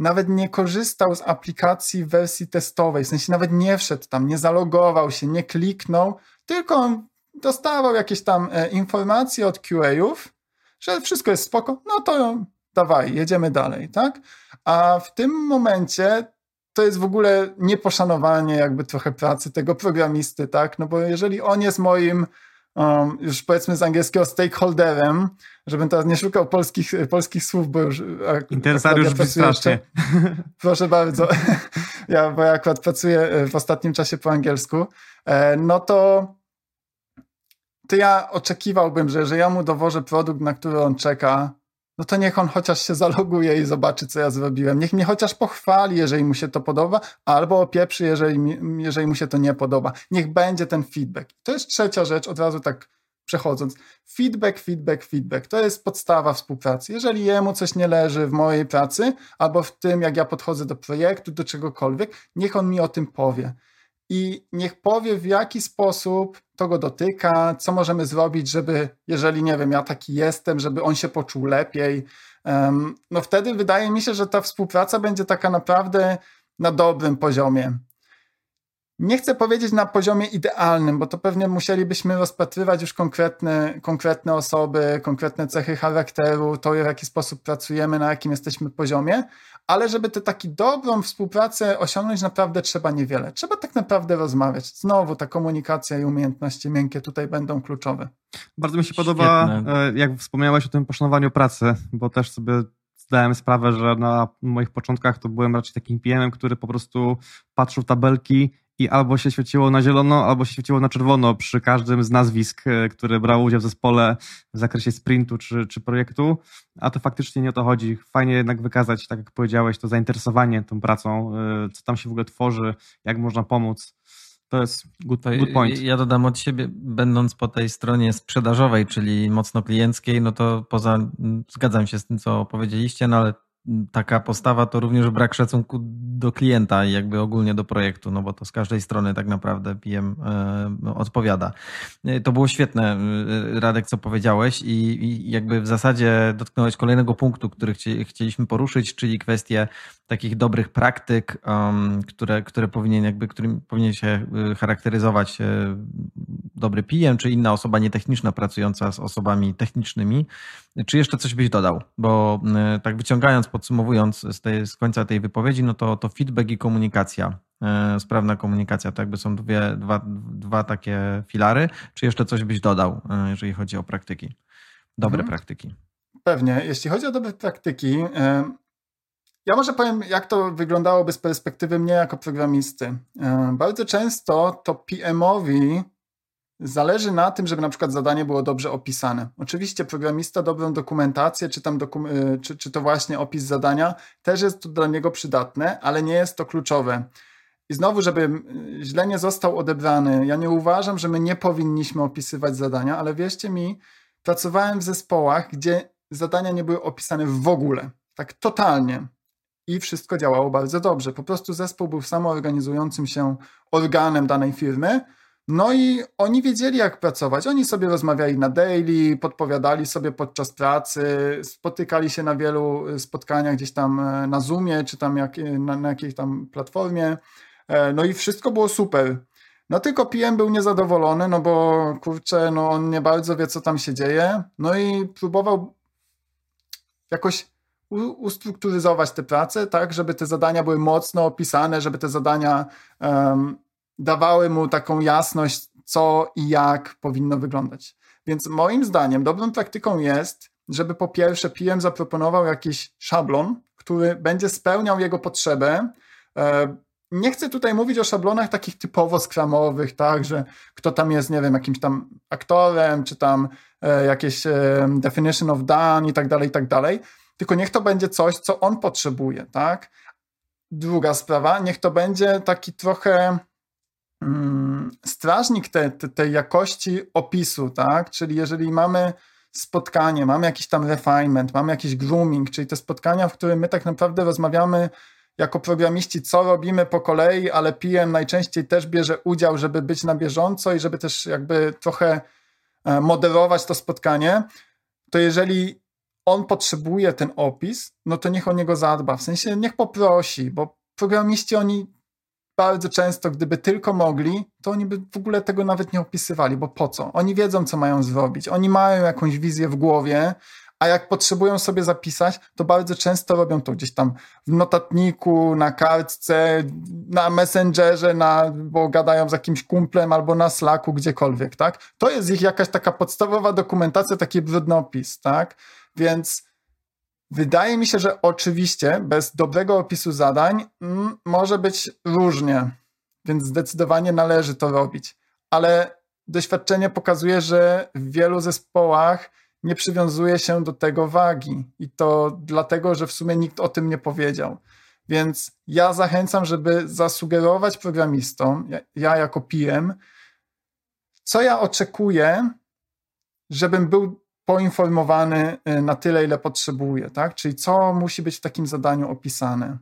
nawet nie korzystał z aplikacji w wersji testowej, w sensie nawet nie wszedł tam, nie zalogował się, nie kliknął, tylko on dostawał jakieś tam informacje od Q A-ów, że wszystko jest spoko, no to dawaj, jedziemy dalej, tak? A w tym momencie to jest w ogóle nieposzanowanie jakby trochę pracy tego programisty, tak? No bo jeżeli on jest moim Um, już powiedzmy z angielskiego stakeholderem, żebym teraz nie szukał polskich, polskich słów, bo już... Interesariusz brzmi strasznie. Proszę bardzo, ja, bo ja akurat pracuję w ostatnim czasie po angielsku, no to, to ja oczekiwałbym, że jeżeli ja mu dowożę produkt, na który on czeka, no to niech on chociaż się zaloguje i zobaczy, co ja zrobiłem. Niech mnie chociaż pochwali, jeżeli mu się to podoba, albo opieprzy, jeżeli, jeżeli mu się to nie podoba. Niech będzie ten feedback. To jest trzecia rzecz, od razu tak przechodząc. Feedback, feedback, feedback. To jest podstawa współpracy. Jeżeli jemu coś nie leży w mojej pracy, albo w tym, jak ja podchodzę do projektu, do czegokolwiek, niech on mi o tym powie. I niech powie, w jaki sposób to go dotyka, co możemy zrobić, żeby, jeżeli nie wiem, ja taki jestem, żeby on się poczuł lepiej. Um, no wtedy wydaje mi się, że ta współpraca będzie taka naprawdę na dobrym poziomie. Nie chcę powiedzieć na poziomie idealnym, bo to pewnie musielibyśmy rozpatrywać już konkretne, konkretne osoby, konkretne cechy charakteru, to w jaki sposób pracujemy, na jakim jesteśmy poziomie, ale żeby tę taką dobrą współpracę osiągnąć naprawdę trzeba niewiele. Trzeba tak naprawdę rozmawiać. Znowu ta komunikacja i umiejętności miękkie tutaj będą kluczowe. Bardzo mi się Świetne. Podoba, jak wspomniałeś o tym poszanowaniu pracy, bo też sobie zdałem sprawę, że na moich początkach to byłem raczej takim P M-em, który po prostu patrzył w tabelki i albo się świeciło na zielono, albo się świeciło na czerwono przy każdym z nazwisk, które brało udział w zespole w zakresie sprintu czy, czy projektu, a to faktycznie nie o to chodzi. Fajnie jednak wykazać, tak jak powiedziałeś, to zainteresowanie tą pracą, co tam się w ogóle tworzy, jak można pomóc. To jest good, good point. Ja dodam od siebie, będąc po tej stronie sprzedażowej, czyli mocno klienckiej, no to poza, zgadzam się z tym, co powiedzieliście, no ale taka postawa to również brak szacunku do klienta i jakby ogólnie do projektu, no bo to z każdej strony tak naprawdę P M y, odpowiada. To było świetne, Radek, co powiedziałeś i, i jakby w zasadzie dotknąłeś kolejnego punktu, który chci, chcieliśmy poruszyć, czyli kwestię takich dobrych praktyk, um, które, które powinien jakby, którym powinien się charakteryzować dobry P M czy inna osoba nietechniczna pracująca z osobami technicznymi. Czy jeszcze coś byś dodał? Bo y, tak wyciągając, podsumowując z, tej, z końca tej wypowiedzi, no to, to feedback i komunikacja, yy, sprawna komunikacja, to jakby są dwie, dwa, dwa takie filary. Czy jeszcze coś byś dodał, yy, jeżeli chodzi o praktyki? Dobre mhm. praktyki. Pewnie. Jeśli chodzi o dobre praktyki, yy, ja może powiem, jak to wyglądałoby z perspektywy mnie jako programisty. Yy, bardzo często to P M-owi zależy na tym, żeby na przykład zadanie było dobrze opisane. Oczywiście programista dobrą dokumentację, czy, tam dokum- czy, czy to właśnie opis zadania, też jest to dla niego przydatne, ale nie jest to kluczowe. I znowu, żeby źle nie został odebrany, ja nie uważam, że my nie powinniśmy opisywać zadania, ale wierzcie mi, pracowałem w zespołach, gdzie zadania nie były opisane w ogóle, tak totalnie. I wszystko działało bardzo dobrze. Po prostu zespół był samoorganizującym się organem danej firmy. No i oni wiedzieli, jak pracować. Oni sobie rozmawiali na daily, podpowiadali sobie podczas pracy, spotykali się na wielu spotkaniach gdzieś tam na Zoomie, czy tam jak, na, na jakiejś tam platformie. No i wszystko było super. No tylko P M był niezadowolony, no bo kurczę, no on nie bardzo wie, co tam się dzieje. No i próbował jakoś ustrukturyzować te prace, tak, żeby te zadania były mocno opisane, żeby te zadania... Um, dawały mu taką jasność, co i jak powinno wyglądać. Więc moim zdaniem dobrą praktyką jest, żeby po pierwsze P M zaproponował jakiś szablon, który będzie spełniał jego potrzebę. Nie chcę tutaj mówić o szablonach takich typowo skramowych, tak, że kto tam jest, nie wiem, jakimś tam aktorem, czy tam jakieś definition of done i tak dalej, i tak dalej. Tylko niech to będzie coś, co on potrzebuje, tak. Druga sprawa, niech to będzie taki trochę... strażnik tej te, te jakości opisu, tak? Czyli jeżeli mamy spotkanie, mamy jakiś tam refinement, mamy jakiś grooming, czyli te spotkania, w których my tak naprawdę rozmawiamy jako programiści, co robimy po kolei, ale P M najczęściej też bierze udział, żeby być na bieżąco i żeby też jakby trochę moderować to spotkanie, to jeżeli on potrzebuje ten opis, no to niech o niego zadba, w sensie niech poprosi, bo programiści oni bardzo często, gdyby tylko mogli, to oni by w ogóle tego nawet nie opisywali, bo po co? Oni wiedzą, co mają zrobić, oni mają jakąś wizję w głowie, a jak potrzebują sobie zapisać, to bardzo często robią to gdzieś tam w notatniku, na kartce, na Messengerze, na, bo gadają z jakimś kumplem albo na Slacku, gdziekolwiek, tak? To jest ich jakaś taka podstawowa dokumentacja, taki brudnopis, tak? Więc wydaje mi się, że oczywiście bez dobrego opisu zadań m, może być różnie, więc zdecydowanie należy to robić, ale doświadczenie pokazuje, że w wielu zespołach nie przywiązuje się do tego wagi i to dlatego, że w sumie nikt o tym nie powiedział, więc ja zachęcam, żeby zasugerować programistom, ja, ja jako P M, co ja oczekuję, żebym był poinformowany na tyle, ile potrzebuje, tak? Czyli co musi być w takim zadaniu opisane.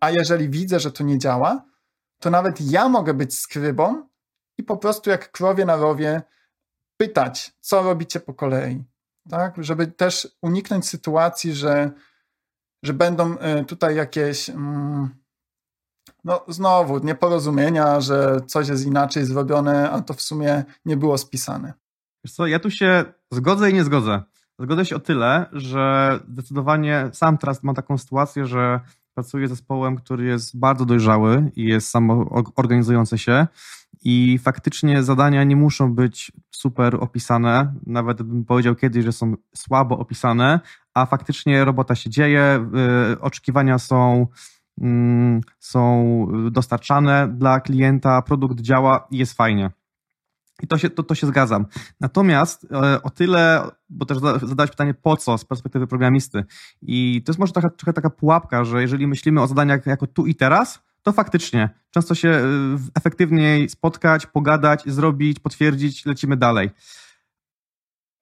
A jeżeli widzę, że to nie działa, to nawet ja mogę być skrybą i po prostu jak krowie na rowie pytać, co robicie po kolei, tak? Żeby też uniknąć sytuacji, że, że będą tutaj jakieś no znowu nieporozumienia, że coś jest inaczej zrobione, a to w sumie nie było spisane. Wiesz co, ja tu się zgodzę i nie zgodzę. Zgodzę się o tyle, że zdecydowanie sam teraz mam taką sytuację, że pracuję z zespołem, który jest bardzo dojrzały i jest samoorganizujący się i faktycznie zadania nie muszą być super opisane, nawet bym powiedział kiedyś, że są słabo opisane, a faktycznie robota się dzieje, yy, oczekiwania są... Yy, są dostarczane dla klienta, produkt działa i jest fajnie. I to się, to, to się zgadzam. Natomiast e, o tyle, bo też zadałeś pytanie po co z perspektywy programisty i to jest może trochę, trochę taka pułapka, że jeżeli myślimy o zadaniach jako tu i teraz, to faktycznie często się efektywniej spotkać, pogadać, zrobić, potwierdzić, lecimy dalej.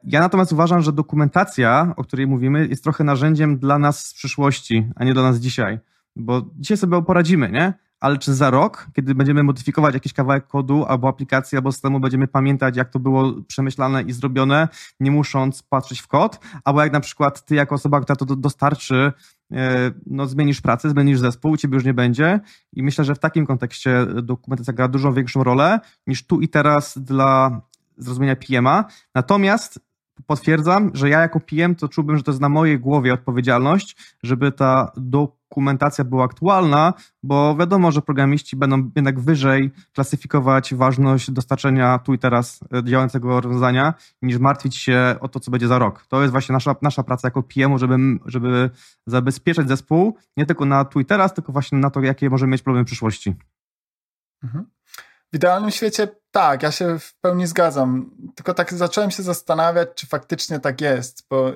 Ja natomiast uważam, że dokumentacja, o której mówimy, jest trochę narzędziem dla nas z przyszłości, a nie dla nas dzisiaj. Bo dzisiaj sobie poradzimy, nie? Ale czy za rok, kiedy będziemy modyfikować jakiś kawałek kodu albo aplikacji, albo systemu, będziemy pamiętać, jak to było przemyślane i zrobione, nie musząc patrzeć w kod? Albo jak na przykład ty jako osoba, która to dostarczy, no zmienisz pracę, zmienisz zespół, ciebie już nie będzie. I myślę, że w takim kontekście dokumentacja gra dużo większą rolę niż tu i teraz dla zrozumienia P M a. Natomiast potwierdzam, że ja jako P M to czułbym, że to jest na mojej głowie odpowiedzialność, żeby ta dokumentacja była aktualna, bo wiadomo, że programiści będą jednak wyżej klasyfikować ważność dostarczenia tu i teraz działającego rozwiązania, niż martwić się o to, co będzie za rok. To jest właśnie nasza, nasza praca jako P M u, żeby, żeby zabezpieczać zespół nie tylko na tu i teraz, tylko właśnie na to, jakie możemy mieć problemy w przyszłości. Mhm. W idealnym świecie tak, ja się w pełni zgadzam, tylko tak zacząłem się zastanawiać, czy faktycznie tak jest, bo y,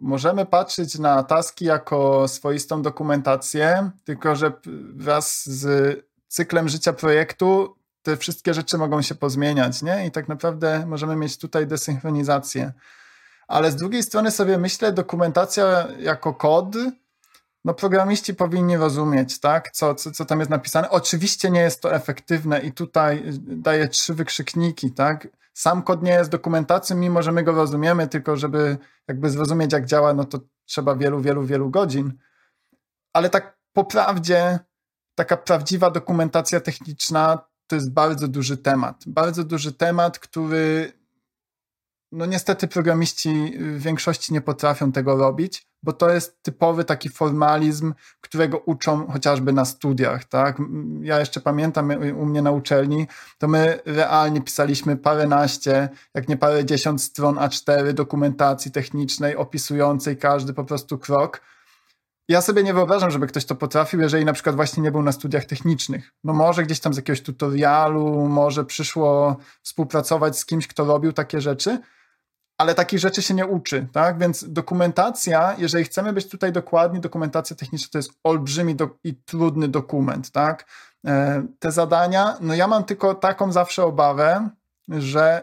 możemy patrzeć na taski jako swoistą dokumentację, tylko że wraz z cyklem życia projektu te wszystkie rzeczy mogą się pozmieniać, nie? I tak naprawdę możemy mieć tutaj desynchronizację. Ale z drugiej strony sobie myślę, dokumentacja jako kod, no programiści powinni rozumieć, tak, co, co, co tam jest napisane. Oczywiście nie jest to efektywne i tutaj daję trzy wykrzykniki, tak. Sam kod nie jest dokumentacją, mimo że my go rozumiemy, tylko żeby jakby zrozumieć, jak działa, no to trzeba wielu, wielu, wielu godzin. Ale tak po prawdzie, taka prawdziwa dokumentacja techniczna to jest bardzo duży temat. Bardzo duży temat, który no niestety programiści w większości nie potrafią tego robić, bo to jest typowy taki formalizm, którego uczą chociażby na studiach, tak? Ja jeszcze pamiętam u mnie na uczelni, to my realnie pisaliśmy paręnaście, jak nie parę dziesiąt stron A cztery dokumentacji technicznej opisującej każdy po prostu krok. Ja sobie nie wyobrażam, żeby ktoś to potrafił, jeżeli na przykład właśnie nie był na studiach technicznych. No może gdzieś tam z jakiegoś tutorialu, może przyszło współpracować z kimś, kto robił takie rzeczy, ale takich rzeczy się nie uczy, tak? Więc dokumentacja, jeżeli chcemy być tutaj dokładni, dokumentacja techniczna to jest olbrzymi do- i trudny dokument, tak? E, te zadania, no ja mam tylko taką zawsze obawę, że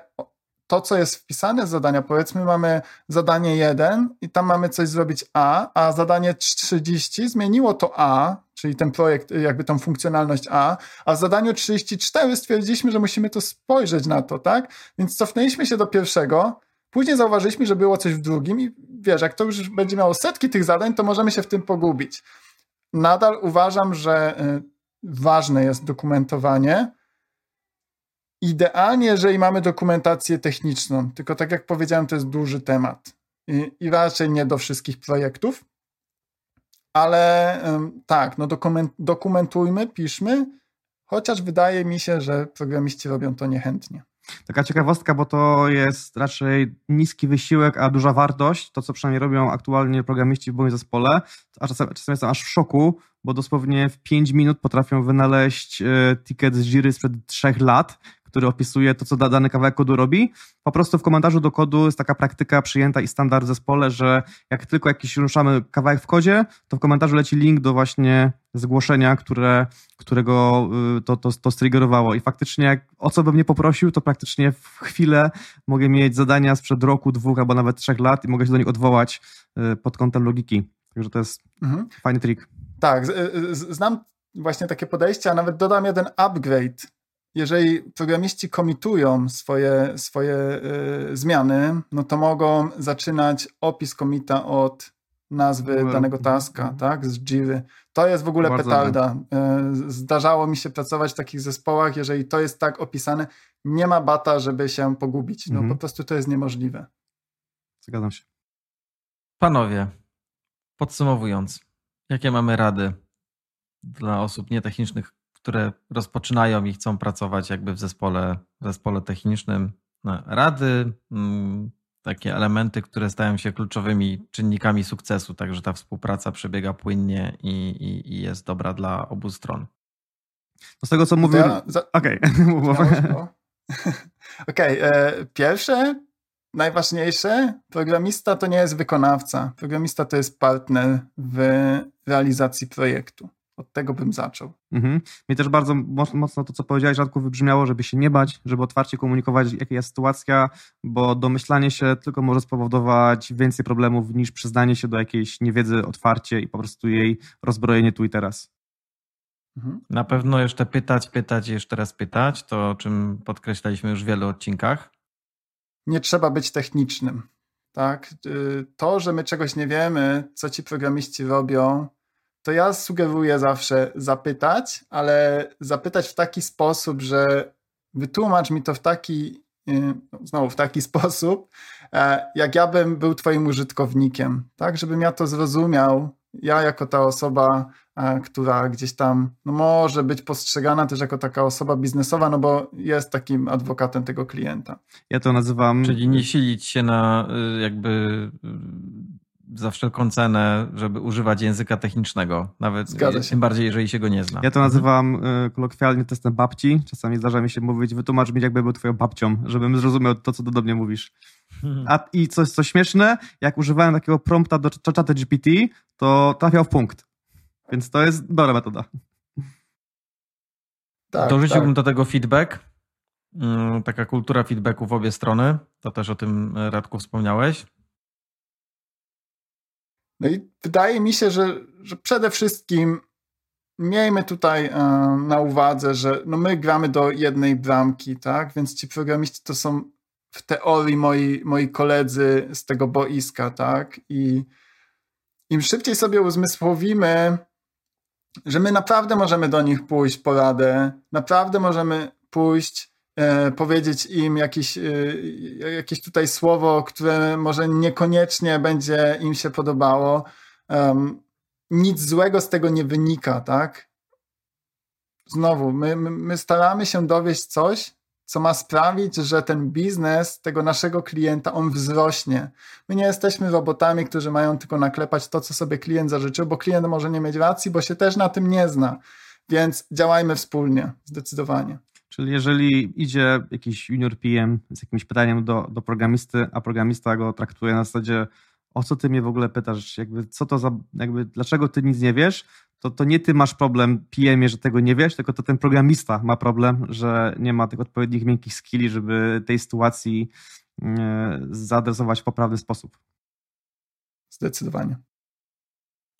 to, co jest wpisane z zadania, powiedzmy mamy zadanie jeden i tam mamy coś zrobić A, a zadanie trzydzieści zmieniło to A, czyli ten projekt, jakby tą funkcjonalność A, a w zadaniu trzydzieści cztery stwierdziliśmy, że musimy to spojrzeć na to, tak? Więc cofnęliśmy się do pierwszego, później zauważyliśmy, że było coś w drugim i wiesz, jak to już będzie miało setki tych zadań, to możemy się w tym pogubić. Nadal uważam, że ważne jest dokumentowanie. Idealnie, jeżeli mamy dokumentację techniczną, tylko tak jak powiedziałem, to jest duży temat i, i raczej nie do wszystkich projektów, ale tak, no dokument, dokumentujmy, piszmy, chociaż wydaje mi się, że programiści robią to niechętnie. Taka ciekawostka, bo to jest raczej niski wysiłek, a duża wartość, to co przynajmniej robią aktualnie programiści w moim zespole, a czasem, czasem jestem aż w szoku, bo dosłownie w pięć minut potrafią wynaleźć ticket z Jiry sprzed trzech lat, który opisuje to, co dany kawałek kodu robi. Po prostu w komentarzu do kodu jest taka praktyka przyjęta i standard w zespole, że jak tylko jakiś ruszamy kawałek w kodzie, to w komentarzu leci link do właśnie zgłoszenia, które, którego to, to, to striggerowało. I faktycznie jak o co bym nie poprosił, to praktycznie w chwilę mogę mieć zadania sprzed roku, dwóch albo nawet trzech lat i mogę się do nich odwołać pod kątem logiki. Także to jest mhm. fajny trik. Tak, znam właśnie takie podejście, a nawet dodam jeden upgrade. Jeżeli programiści komitują swoje, swoje y, zmiany, no to mogą zaczynać opis komita od nazwy danego taska, tak, z Jiry. To jest w ogóle bardzo petarda. Y, zdarzało mi się pracować w takich zespołach, jeżeli to jest tak opisane, nie ma bata, żeby się pogubić. No mhm. po prostu to jest niemożliwe. Zgadzam się. Panowie, podsumowując, jakie mamy rady dla osób nietechnicznych, które rozpoczynają i chcą pracować jakby w zespole, w zespole technicznym? Rady, takie elementy, które stają się kluczowymi czynnikami sukcesu, tak że ta współpraca przebiega płynnie i, i, i jest dobra dla obu stron. Z tego, co mówił... Ja, za... Okej. Okay. Okej. Okay. Pierwsze, najważniejsze, programista to nie jest wykonawca. Programista to jest partner w realizacji projektu. Od tego bym zaczął. Mhm. Mi też bardzo mocno to, co powiedziałeś, Radku, wybrzmiało, żeby się nie bać, żeby otwarcie komunikować, jaka jest sytuacja, bo domyślanie się tylko może spowodować więcej problemów niż przyznanie się do jakiejś niewiedzy otwarcie i po prostu jej rozbrojenie tu i teraz. Mhm. Na pewno jeszcze pytać, pytać i jeszcze raz pytać, to o czym podkreślaliśmy już w wielu odcinkach. Nie trzeba być technicznym. Tak? To, że my czegoś nie wiemy, co ci programiści robią, to ja sugeruję zawsze zapytać, ale zapytać w taki sposób, że wytłumacz mi to w taki, znowu w taki sposób, jak ja bym był twoim użytkownikiem, tak, żebym ja to zrozumiał, ja jako ta osoba, która gdzieś tam no może być postrzegana też jako taka osoba biznesowa, no bo jest takim adwokatem tego klienta. Ja to nazywam... Czyli nie silić się na jakby... za wszelką cenę, żeby używać języka technicznego, nawet tym bardziej, jeżeli się go nie zna. Ja to nazywam mhm. kolokwialnie testem babci. Czasami zdarza mi się mówić, wytłumacz mi, jakby był twoją babcią, żebym zrozumiał to, co do mnie mówisz. Mhm. A i coś, co śmieszne, jak używałem takiego prompta do ChatGPT, to trafiał w punkt. Więc to jest dobra metoda. Tak, dorzuciłbym tak. do tego feedback. Taka kultura feedbacku w obie strony. To też o tym, Radku, wspomniałeś. No i wydaje mi się, że, że przede wszystkim miejmy tutaj na uwadze, że no my gramy do jednej bramki, tak? Więc ci programiści to są w teorii moi, moi koledzy z tego boiska, tak? I im szybciej sobie uzmysłowimy, że my naprawdę możemy do nich pójść po radę, naprawdę możemy pójść, e, powiedzieć im jakiś, e, jakieś tutaj słowo, które może niekoniecznie będzie im się podobało. Um, nic złego z tego nie wynika, tak? Znowu, my, my, my staramy się dowieść coś, co ma sprawić, że ten biznes tego naszego klienta, on wzrośnie. My nie jesteśmy robotami, którzy mają tylko naklepać to, co sobie klient zażyczył, bo klient może nie mieć racji, bo się też na tym nie zna. Więc działajmy wspólnie, zdecydowanie. Czyli jeżeli idzie jakiś junior P M z jakimś pytaniem do, do programisty, a programista go traktuje na zasadzie, o co ty mnie w ogóle pytasz, jakby co to za, jakby dlaczego ty nic nie wiesz, to, to nie ty masz problem P M-ie, że tego nie wiesz, tylko to ten programista ma problem, że nie ma tych odpowiednich miękkich skilli, żeby tej sytuacji yy, zaadresować w poprawny sposób. Zdecydowanie.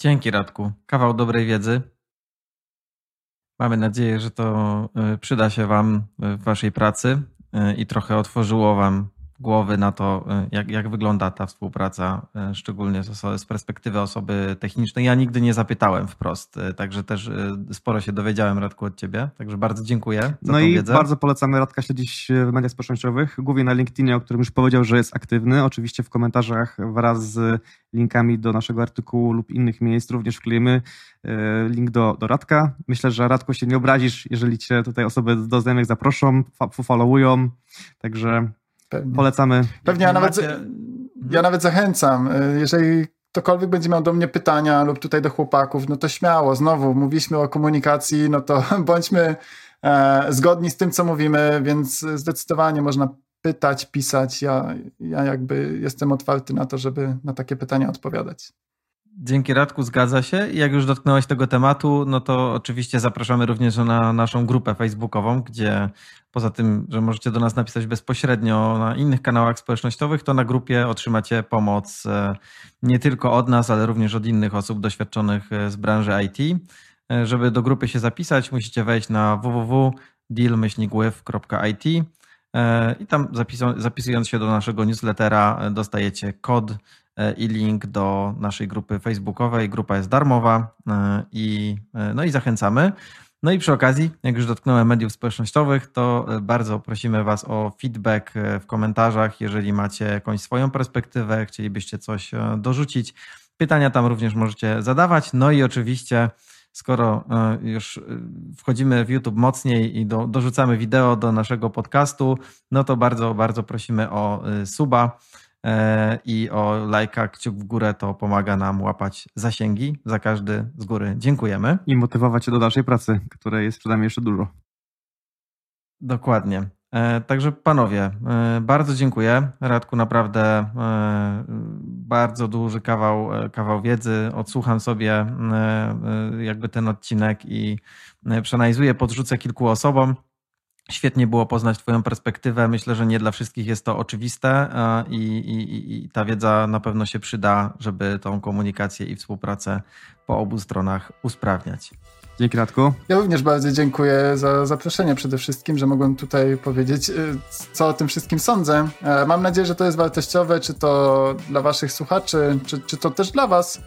Dzięki, Radku. Kawał dobrej wiedzy. Mamy nadzieję, że to przyda się wam w waszej pracy i trochę otworzyło wam głowy na to, jak, jak wygląda ta współpraca, szczególnie z, osoby, z perspektywy osoby technicznej. Ja nigdy nie zapytałem wprost, także też sporo się dowiedziałem, Radku, od ciebie. Także bardzo dziękuję za no tą i wiedzę. Bardzo polecamy Radka śledzić w mediach społecznościowych, głównie na LinkedInie, o którym już powiedział, że jest aktywny. Oczywiście w komentarzach wraz z linkami do naszego artykułu lub innych miejsc również wklejemy link do, do Radka. Myślę, że, Radku, się nie obrazisz, jeżeli cię tutaj osoby do znajomych zaproszą, fa- followują, także... Pewnie. Polecamy. Pewnie, ja nawet, ja nawet zachęcam. Jeżeli ktokolwiek będzie miał do mnie pytania lub tutaj do chłopaków, no to śmiało. Znowu, mówiliśmy o komunikacji, no to bądźmy e, zgodni z tym, co mówimy, więc zdecydowanie można pytać, pisać. Ja, ja jakby jestem otwarty na to, żeby na takie pytania odpowiadać. Dzięki, Radku, zgadza się. Jak już dotknąłeś tego tematu, no to oczywiście zapraszamy również na naszą grupę facebookową, gdzie poza tym, że możecie do nas napisać bezpośrednio na innych kanałach społecznościowych, to na grupie otrzymacie pomoc nie tylko od nas, ale również od innych osób doświadczonych z branży I T. Żeby do grupy się zapisać, musicie wejść na w w w kropka deal myślnik with kropka i t i tam zapisując, zapisując się do naszego newslettera dostajecie kod i link do naszej grupy facebookowej. Grupa jest darmowa i, no i zachęcamy. No i przy okazji, jak już dotknąłem mediów społecznościowych, to bardzo prosimy was o feedback w komentarzach, jeżeli macie jakąś swoją perspektywę, chcielibyście coś dorzucić. Pytania tam również możecie zadawać. No i oczywiście, skoro już wchodzimy w YouTube mocniej i do, dorzucamy wideo do naszego podcastu, no to bardzo, bardzo prosimy o suba i o lajka, kciuk w górę, to pomaga nam łapać zasięgi. Za każdy z góry dziękujemy. I motywować się do dalszej pracy, której jest przed nami jeszcze dużo. Dokładnie. Także panowie, bardzo dziękuję. Radku, naprawdę bardzo duży kawał, kawał wiedzy. Odsłucham sobie jakby ten odcinek i przeanalizuję, podrzucę kilku osobom. Świetnie było poznać twoją perspektywę. Myślę, że nie dla wszystkich jest to oczywiste i, i, i ta wiedza na pewno się przyda, żeby tą komunikację i współpracę po obu stronach usprawniać. Dzięki, Radku. Ja również bardzo dziękuję za zaproszenie przede wszystkim, że mogłem tutaj powiedzieć, co o tym wszystkim sądzę. Mam nadzieję, że to jest wartościowe, czy to dla waszych słuchaczy, czy, czy to też dla was.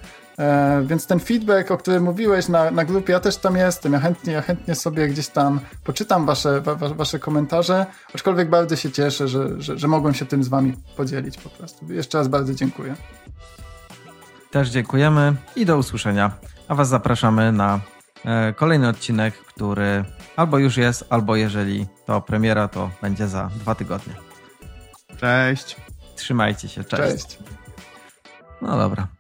Więc ten feedback, o którym mówiłeś na, na grupie, ja też tam jestem. Ja chętnie, ja chętnie sobie gdzieś tam poczytam wasze, wa, wasze komentarze, aczkolwiek bardzo się cieszę, że, że, że mogłem się tym z wami podzielić po prostu. Jeszcze raz bardzo dziękuję. Też dziękujemy i do usłyszenia. A was zapraszamy na kolejny odcinek, który albo już jest, albo jeżeli to premiera, to będzie za dwa tygodnie. Cześć. Trzymajcie się, cześć. Cześć. No dobra.